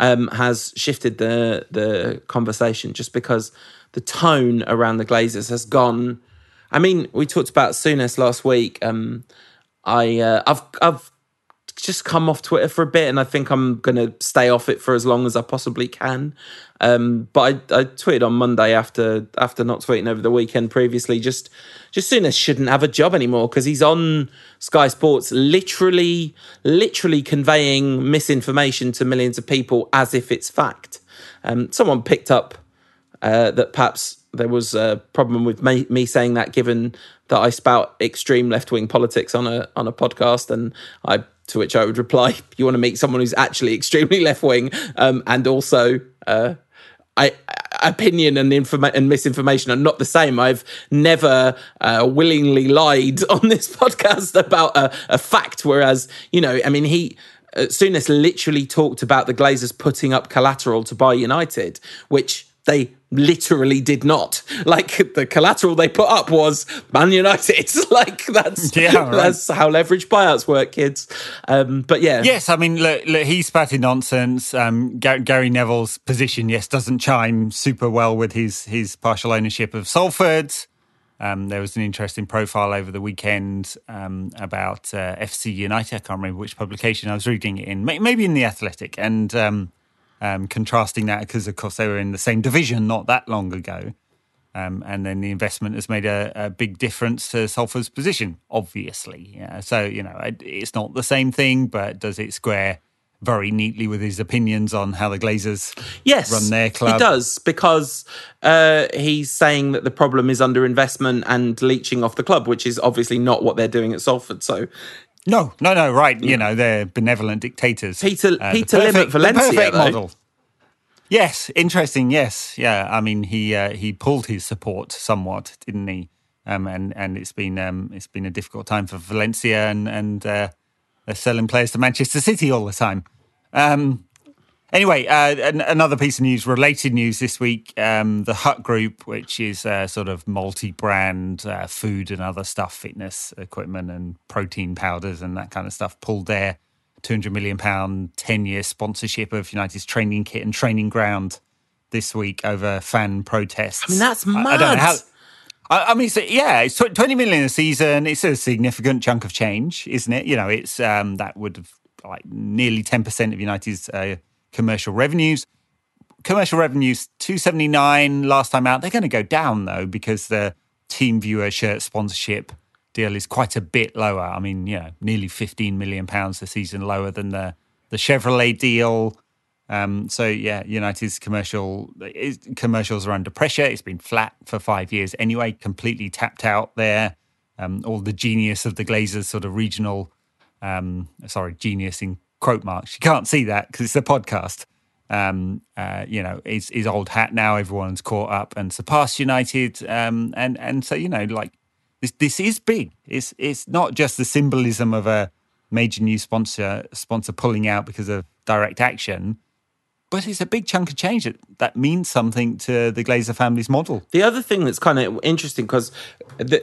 um, has shifted the the conversation, just because the tone around the Glazers has gone... I mean, we talked about Souness last week. Um, I, uh, I've I've just come off Twitter for a bit, and I think I'm going to stay off it for as long as I possibly can. Um, but I, I tweeted on Monday after after not tweeting over the weekend previously, just, just Souness shouldn't have a job anymore because he's on Sky Sports literally, literally conveying misinformation to millions of people as if it's fact. Um, someone picked up uh, that perhaps... There was a problem with me, me saying that, given that I spout extreme left-wing politics on a on a podcast, and I to which I would reply, "You want to meet someone who's actually extremely left-wing, um, and also uh, I, opinion and informa- and misinformation are not the same. I've never uh, willingly lied on this podcast about a, a fact, whereas you know, I mean, he." Uh, Souness literally talked about the Glazers putting up collateral to buy United, which they literally did not. Like, the collateral they put up was Man United. Like, that's yeah, right. that's how leverage buyouts work, kids. Um, but yeah. Yes, I mean, look, look he spatted nonsense. Um, Gary Neville's position, yes, doesn't chime super well with his, his partial ownership of Salford. Um, there was an interesting profile over the weekend um, about uh, F C United. I can't remember which publication I was reading it in, maybe in The Athletic, and um, um, contrasting that because, of course, they were in the same division not that long ago. Um, and then the investment has made a, a big difference to Salford's position, obviously. Yeah. So, you know, it, it's not the same thing, but does it square very neatly with his opinions on how the Glazers yes, run their club? Yes, he does, because uh, he's saying that the problem is underinvestment and leeching off the club, which is obviously not what they're doing at Salford. So, no, no, no, right. You know, they're benevolent dictators. Peter, uh, Peter Lim at Valencia, the perfect model. Yes, interesting, yes. Yeah, I mean, he uh, he pulled his support somewhat, didn't he? Um, and, and it's been um, it's been a difficult time for Valencia, and, and uh, they're selling players to Manchester City all the time. Um, anyway, uh, an, another piece of news, related news this week, um, the Hut Group, which is uh, sort of multi-brand uh, food and other stuff, fitness equipment and protein powders and that kind of stuff, pulled there. two hundred million pounds ten-year sponsorship of United's training kit and training ground this week over fan protests. I mean, that's mad. I, I don't know how, I, I mean, so, yeah, it's twenty million pounds a season. It's a significant chunk of change, isn't it? You know, it's um, that would have like nearly ten percent of United's uh, commercial revenues. Commercial revenues, two hundred seventy-nine last time out. They're going to go down, though, because the TeamViewer shirt sponsorship deal is quite a bit lower. I mean, you know, nearly fifteen million pounds this season lower than the, the Chevrolet deal. Um, so, yeah, United's commercial is, commercials are under pressure. It's been flat for five years anyway, completely tapped out there. Um, all the genius of the Glazers sort of regional, um, sorry, genius in quote marks. You can't see that because it's a podcast. Um, uh, you know, is, is old hat now. Everyone's caught up and surpassed United. Um, and, and so, you know, like, This, this is big. It's it's not just the symbolism of a major new sponsor sponsor pulling out because of direct action, but it's a big chunk of change that, that means something to the Glazer family's model. The other thing that's kind of interesting, because the,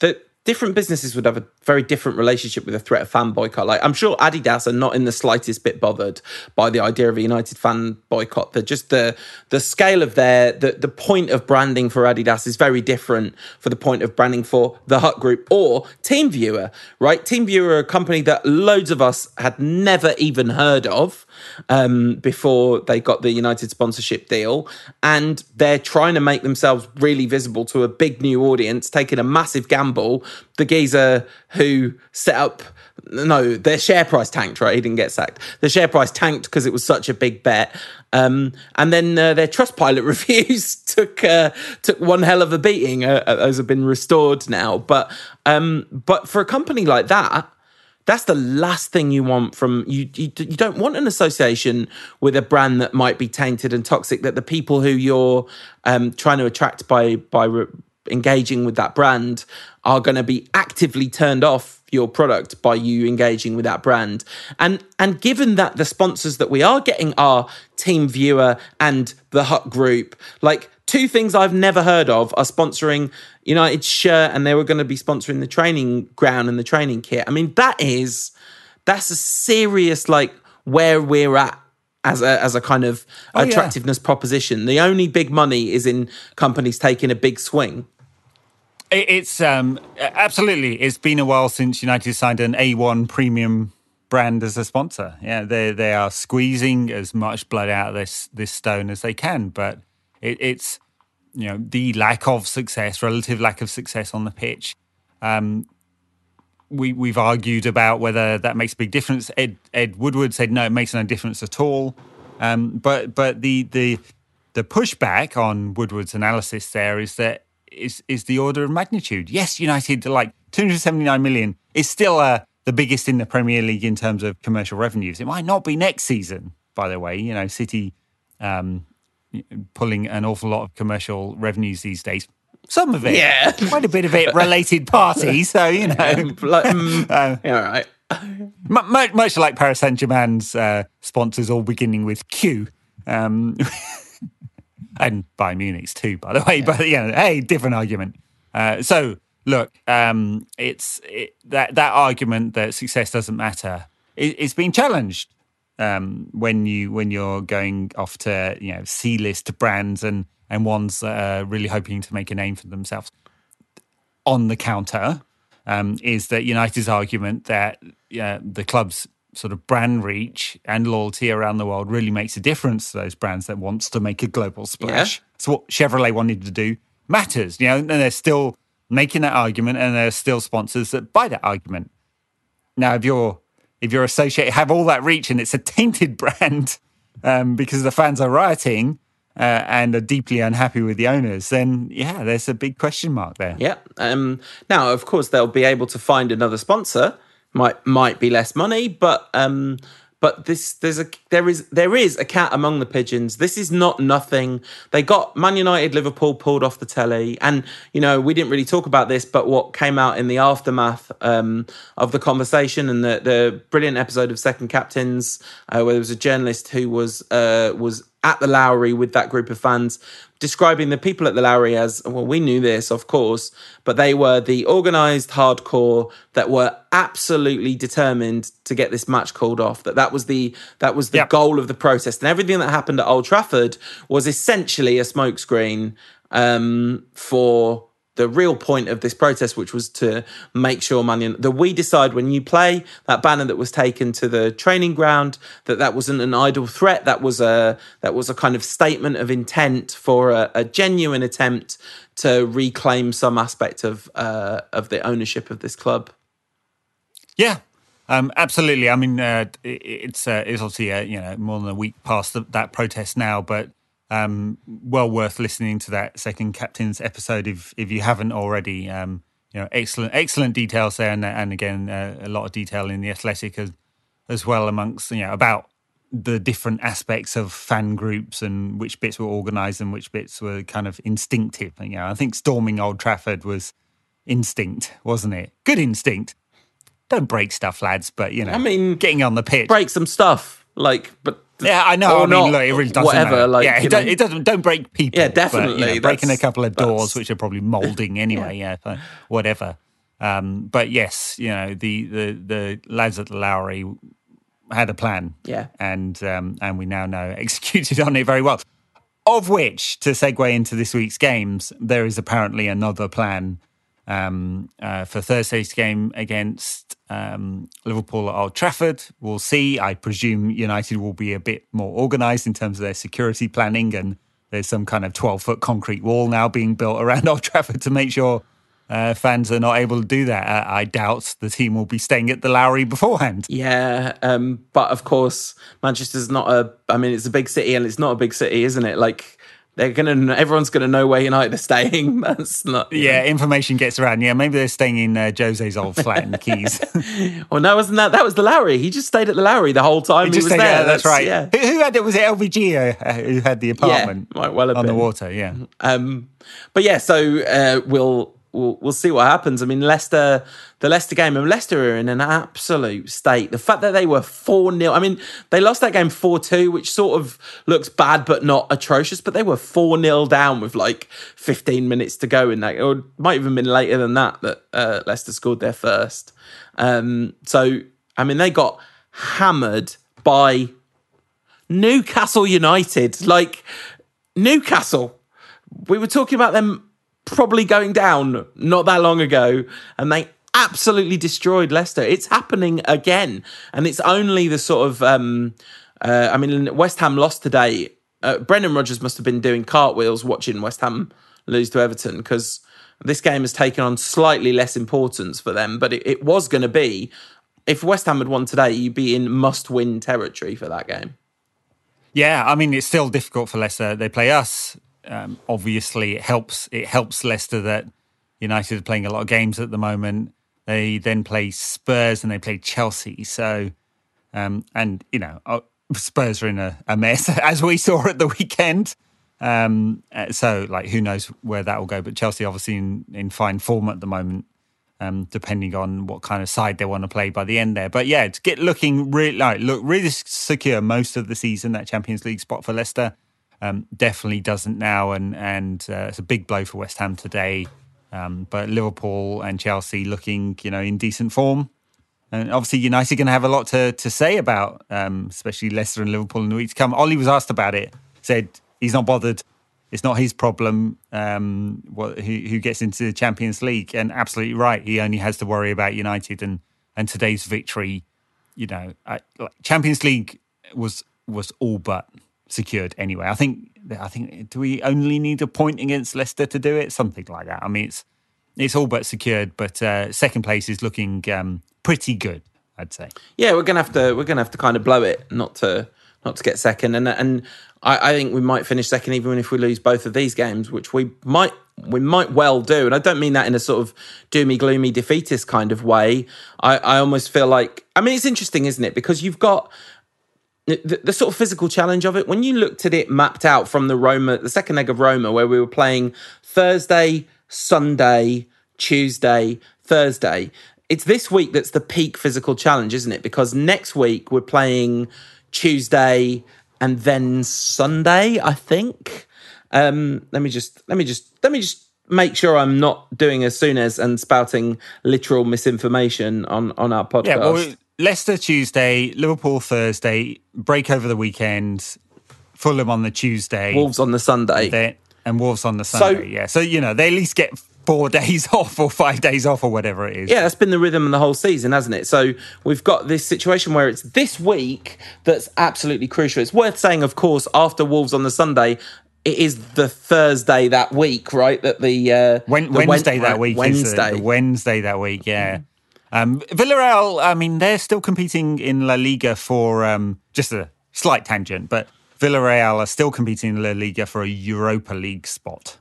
the different businesses would have a very different relationship with the threat of fan boycott. Like, I'm sure Adidas are not in the slightest bit bothered by the idea of a United fan boycott. They're just the the scale of their the, the point of branding for Adidas is very different for the point of branding for the Hut Group or TeamViewer, right? TeamViewer are a company that loads of us had never even heard of um, before they got the United sponsorship deal, and they're trying to make themselves really visible to a big new audience, taking a massive gamble. The geezer who set up, no, their share price tanked, right? He didn't get sacked. The share price tanked because it was such a big bet. Um, and then uh, their Trustpilot reviews took uh, took one hell of a beating. Uh, those have been restored now. But um, but for a company like that, that's the last thing you want from, you, you you don't want an association with a brand that might be tainted and toxic, that the people who you're um, trying to attract by by re- engaging with that brand are going to be actively turned off your product by you engaging with that brand. And and given that the sponsors that we are getting are TeamViewer and the Hut Group, like two things I've never heard of are sponsoring United's shirt, and they were going to be sponsoring the training ground and the training kit. I mean, that is, that's a serious, like, where we're at as a as a kind of oh, attractiveness yeah. proposition. The only big money is in companies taking a big swing. It's um, absolutely. It's been a while since United signed an A one premium brand as a sponsor. Yeah, they they are squeezing as much blood out of this this stone as they can. But it, it's you know the lack of success, relative lack of success on the pitch. Um, we we've argued about whether that makes a big difference. Ed Ed Woodward said no, it makes no difference at all. Um, but but the the the pushback on Woodward's analysis there is that. Is is the order of magnitude. Yes, United, like two hundred seventy-nine million, is still uh, the biggest in the Premier League in terms of commercial revenues. It might not be next season, by the way. You know, City um, pulling an awful lot of commercial revenues these days. Some of it, yeah, quite a bit of it related party. So you know, um, like, mm, uh, yeah, all right. much, much like Paris Saint-Germain's uh, sponsors, all beginning with Q. Um, And Bayern Munich's too, by the way. Yeah. But yeah, hey, different argument. Uh, so look, um, it's it, that that argument that success doesn't matter. It, it's been challenged um, when you when you're going off to you know C-list brands and and ones that are really hoping to make a name for themselves. on the counter um, is that United's argument that uh, the club's sort of brand reach and loyalty around the world really makes a difference to those brands that wants to make a global splash. Yeah. So what Chevrolet wanted to do matters, you know, and they're still making that argument, and there are still sponsors that buy that argument. Now, if you're if you're associated, have all that reach, and it's a tainted brand um, because the fans are rioting uh, and are deeply unhappy with the owners, then yeah, there's a big question mark there. Yeah. Um, now, of course, they'll be able to find another sponsor. Might might be less money, but um, but this there's a there is there is a cat among the pigeons. This is not nothing. They got Man United, Liverpool pulled off the telly, and you know we didn't really talk about this, but what came out in the aftermath um, of the conversation and the, the brilliant episode of Second Captains, uh, where there was a journalist who was uh, was at the Lowry with that group of fans, describing the people at the Lowry as, well, we knew this, of course, but they were the organised hardcore that were absolutely determined to get this match called off. That that was the that was the yep. goal of the protest, and everything that happened at Old Trafford was essentially a smokescreen um, for the real point of this protest, which was to make sure Man United, that we decide when you play, that banner that was taken to the training ground, that that wasn't an idle threat. That was a that was a kind of statement of intent for a, a genuine attempt to reclaim some aspect of uh, of the ownership of this club. Yeah, um, absolutely. I mean, uh, it, it's uh, it's obviously uh, you know more than a week past the, that protest now, but. Um, well worth listening to that Second Captain's episode if if you haven't already. Um, you know, excellent excellent details there, and and again uh, a lot of detail in the Athletic as, as well amongst you know about the different aspects of fan groups and which bits were organised and which bits were kind of instinctive. And, you know, I think storming Old Trafford was instinct, wasn't it? Good instinct. Don't break stuff, lads. But you know, I mean, getting on the pitch, break some stuff, like, but. Yeah, I know. Or I mean, not, look, it really doesn't whatever, matter. Like, yeah, it, don't, it doesn't. Don't break people. Yeah, definitely. But, you know, breaking a couple of doors, which are probably moulding anyway. yeah, yeah so whatever. Um, but yes, you know the, the, the lads at the Lowry had a plan. Yeah, and um, and we now know executed on it very well. Of which, to segue into this week's games, there is apparently another plan um, uh, for Thursday's game against. Um, Liverpool at Old Trafford. We'll see. I presume United will be a bit more organised in terms of their security planning, and there's some kind of twelve-foot concrete wall now being built around Old Trafford to make sure uh, fans are not able to do that. Uh, I doubt the team will be staying at the Lowry beforehand. Yeah, um, but of course, Manchester's not a... I mean, it's a big city, and it's not a big city, isn't it? Like... They're gonna. Everyone's gonna know where United are staying. That's not. Yeah, know. Information gets around. Yeah, maybe they're staying in uh, Jose's old flat in the Keys. Well, no, wasn't that? That was the Lowry. He just stayed at the Lowry the whole time he, he was there. there. That's, that's right. Yeah. Who, who had it? Was it L V G uh, who had the apartment? Yeah, might well have on been. The water. Yeah. Um, but yeah, so uh, we'll. We'll, we'll see what happens. I mean, Leicester, the Leicester game, and Leicester are in an absolute state. The fact that they were four nil, I mean, they lost that game four two, which sort of looks bad but not atrocious, but they were four nil down with like fifteen minutes to go in that. It might even have been later than that that uh, Leicester scored their first. Um, so, I mean, they got hammered by Newcastle United. Like, Newcastle. We were talking about them probably going down not that long ago, and they absolutely destroyed Leicester. It's happening again, and it's only the sort of um uh, I mean, West Ham lost today. uh, Brendan Rodgers must have been doing cartwheels watching West Ham lose to Everton, because this game has taken on slightly less importance for them, but it, it was going to be, if West Ham had won today, you'd be in must-win territory for that game. Yeah, I mean, it's still difficult for Leicester. They play us. Um, obviously, it helps. It helps Leicester that United are playing a lot of games at the moment. They then play Spurs and they play Chelsea. So, um, and you know, Spurs are in a, a mess, as we saw at the weekend. Um, so, like, who knows where that will go? But Chelsea, obviously, in, in fine form at the moment. Um, depending on what kind of side they want to play by the end there. But yeah, to get looking really, like, look really secure most of the season, that Champions League spot for Leicester. Um, definitely doesn't now, and and uh, it's a big blow for West Ham today. Um, but Liverpool and Chelsea looking, you know, in decent form, and obviously United are going to have a lot to to say about, um, especially Leicester and Liverpool in the week to come. Ollie was asked about it, said he's not bothered. it's not his problem um, what, who, who gets into the Champions League. And absolutely right, he only has to worry about United and, and today's victory. You know, I, like, Champions League was was all but secured anyway. I think I think do we only need a point against Leicester to do it? Something like that. I mean, it's it's all but secured, but uh, second place is looking um, pretty good, I'd say. Yeah, we're gonna have to we're gonna have to kind of blow it, not to not to get second, and and I, I think we might finish second even if we lose both of these games, which we might we might well do. And I don't mean that in a sort of doomy gloomy defeatist kind of way. I, I almost feel like, I mean, it's interesting, isn't it? Because you've got The, the sort of physical challenge of it. When you looked at it mapped out from the Roma, the second leg of Roma, where we were playing Thursday, Sunday, Tuesday, Thursday. It's this week that's the peak physical challenge, isn't it? Because next week we're playing Tuesday and then Sunday, I think. Um, let me just, let me just, let me just make sure I'm not doing as soon as and spouting literal misinformation on, on our podcast. Yeah, well, Leicester Tuesday, Liverpool Thursday, break over the weekend, Fulham on the Tuesday. Wolves on the Sunday. Then, and Wolves on the Sunday, so, yeah. So, you know, they at least get four days off or five days off or whatever it is. Yeah, that's been the rhythm of the whole season, hasn't it? So we've got this situation where it's this week that's absolutely crucial. It's worth saying, of course, after Wolves on the Sunday, it is the Thursday that week, right? That the, uh, when, the Wednesday went, that week. Wednesday. Is the, the Wednesday that week, yeah. Mm. Um, Villarreal, I mean, they're still competing in La Liga for, um, just a slight tangent, but Villarreal are still competing in La Liga for a Europa League spot.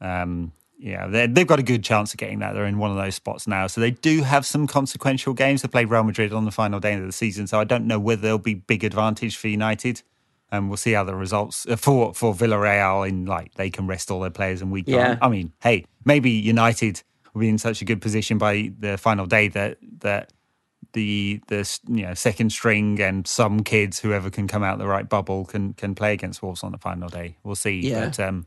Um, yeah, they've got a good chance of getting that. They're in one of those spots now. So they do have some consequential games. They play Real Madrid on the final day of the season. So I don't know whether there'll be big advantage for United. And um, we'll see how the results uh, for, for Villarreal in, like, they can rest all their players and we can't. I mean, hey, maybe United will be in such a good position by the final day that that the the you know second string and some kids, whoever can come out the right bubble, can can play against Wolves on the final day. We'll see. Yeah. But um,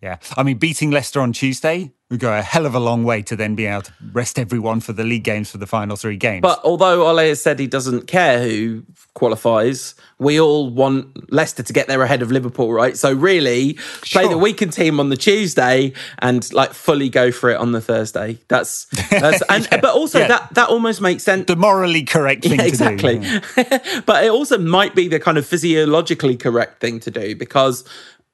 yeah, I mean, beating Leicester on Tuesday would go a hell of a long way to then be able to rest everyone for the league games for the final three games. But although Ole has said he doesn't care who qualifies, we all want Leicester to get there ahead of Liverpool, right? So really, play sure. the weekend team on the Tuesday and like fully go for it on the Thursday. That's, that's and yeah. But also yeah. that that almost makes sense. The morally correct thing yeah, exactly. to do. Exactly. Yeah. But it also might be the kind of physiologically correct thing to do, because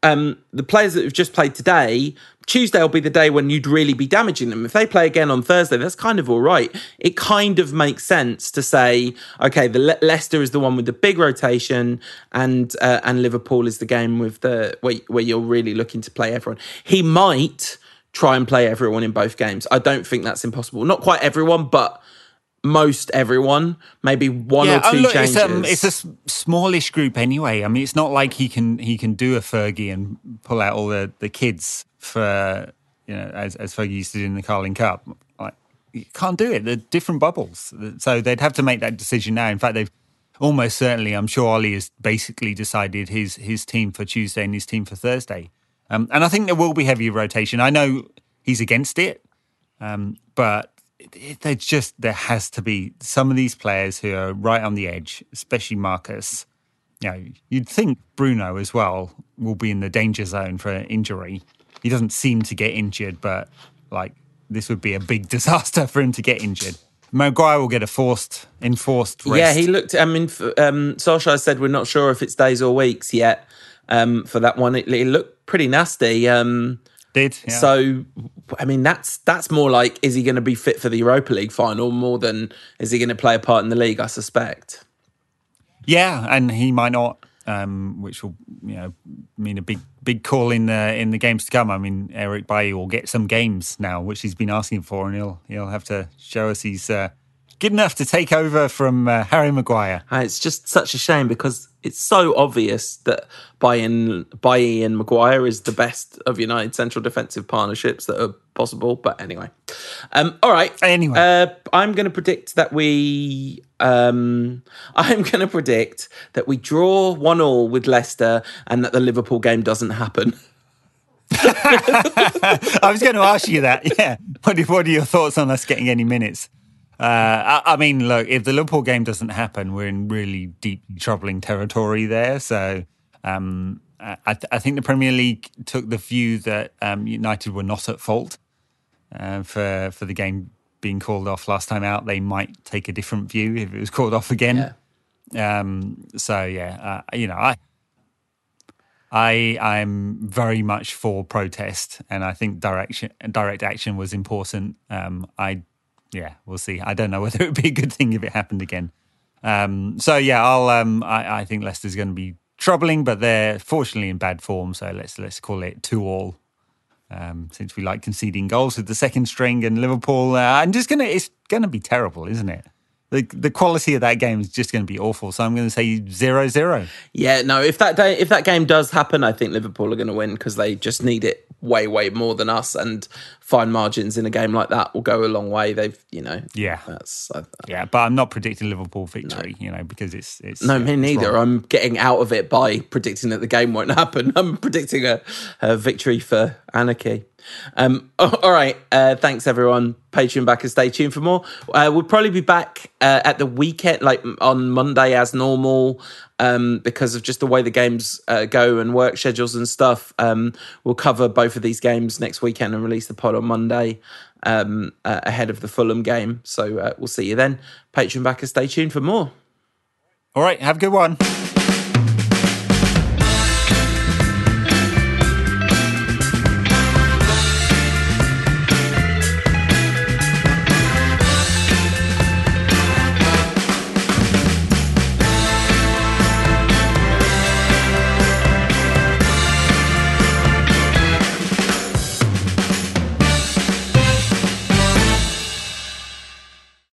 um, the players that have just played today, Tuesday will be the day when you'd really be damaging them. If they play again on Thursday, that's kind of all right. It kind of makes sense to say, okay, the Le- Leicester is the one with the big rotation, and uh, and Liverpool is the game with the where, where you're really looking to play everyone. He might try and play everyone in both games. I don't think that's impossible. Not quite everyone, but most everyone. Maybe one yeah, or two oh, look, changes. It's, um, it's a smallish group anyway. I mean, it's not like he can he can do a Fergie and pull out all the, the kids for, you know, as, as Fergie used to do in the Carling Cup. Like, you can't do it. They're different bubbles. So they'd have to make that decision now. In fact, they've almost certainly, I'm sure Ollie has basically decided his his team for Tuesday and his team for Thursday. Um, and I think there will be heavy rotation. I know he's against it, um, but there just there has to be some of these players who are right on the edge, especially Marcus. You know, you'd think Bruno as well will be in the danger zone for injury. He doesn't seem to get injured, but like this would be a big disaster for him to get injured. Maguire will get a forced, enforced rest. Yeah, he looked, I mean, um, Solskjaer said we're not sure if it's days or weeks yet um, for that one. It, it looked pretty nasty. Um, Did, yeah. So, I mean, that's that's more like, is he going to be fit for the Europa League final more than is he going to play a part in the league, I suspect. Yeah, and he might not. Um, which will, you know, mean a big, big call in the in the games to come. I mean, Eric Bailly will get some games now, which he's been asking for, and he'll he'll have to show us he's uh, good enough to take over from uh, Harry Maguire. Uh, it's just such a shame because it's so obvious that Bailly Bailly and Maguire is the best of United central defensive partnerships that are possible. But anyway, um, all right. Anyway, uh, I'm going to predict that we. Um, I'm going to predict that we draw one all with Leicester and that the Liverpool game doesn't happen. I was going to ask you that. Yeah, what, what are your thoughts on us getting any minutes? Uh, I, I mean, look, if the Liverpool game doesn't happen, we're in really deep, troubling territory there. So um, Uh, I, th- I think the Premier League took the view that um, United were not at fault uh, for for the game being called off last time out. They might take a different view if it was called off again. Yeah. Um, so yeah, uh, you know, I I I'm very much for protest, and I think direction direct action was important. Um, I yeah, we'll see. I don't know whether it would be a good thing if it happened again. Um, so yeah, I'll um, I, I think Leicester's going to be troubling, but they're fortunately in bad form. So let's let's call it two all. Um, since we like conceding goals with the second string and Liverpool, uh, I'm just gonna it's gonna be terrible, isn't it? The the quality of that game is just going to be awful. So I'm going to say zero zero. Yeah, no. If that day, if that game does happen, I think Liverpool are going to win because they just need it way, way more than us. And fine margins in a game like that will go a long way. They've, you know, yeah, that's I, yeah. But I'm not predicting Liverpool victory, no. you know, because it's it's no, me neither. Wrong. I'm getting out of it by predicting that the game won't happen. I'm predicting a, a victory for anarchy. Um, all right. Uh, thanks, everyone. Patreon backers, stay tuned for more. Uh, we'll probably be back uh, at the weekend, like on Monday as normal, um, because of just the way the games uh, go and work schedules and stuff. Um, we'll cover both of these games next weekend and release the pod on Monday um, uh, ahead of the Fulham game. So uh, we'll see you then. Patreon backers, stay tuned for more. All right. Have a good one.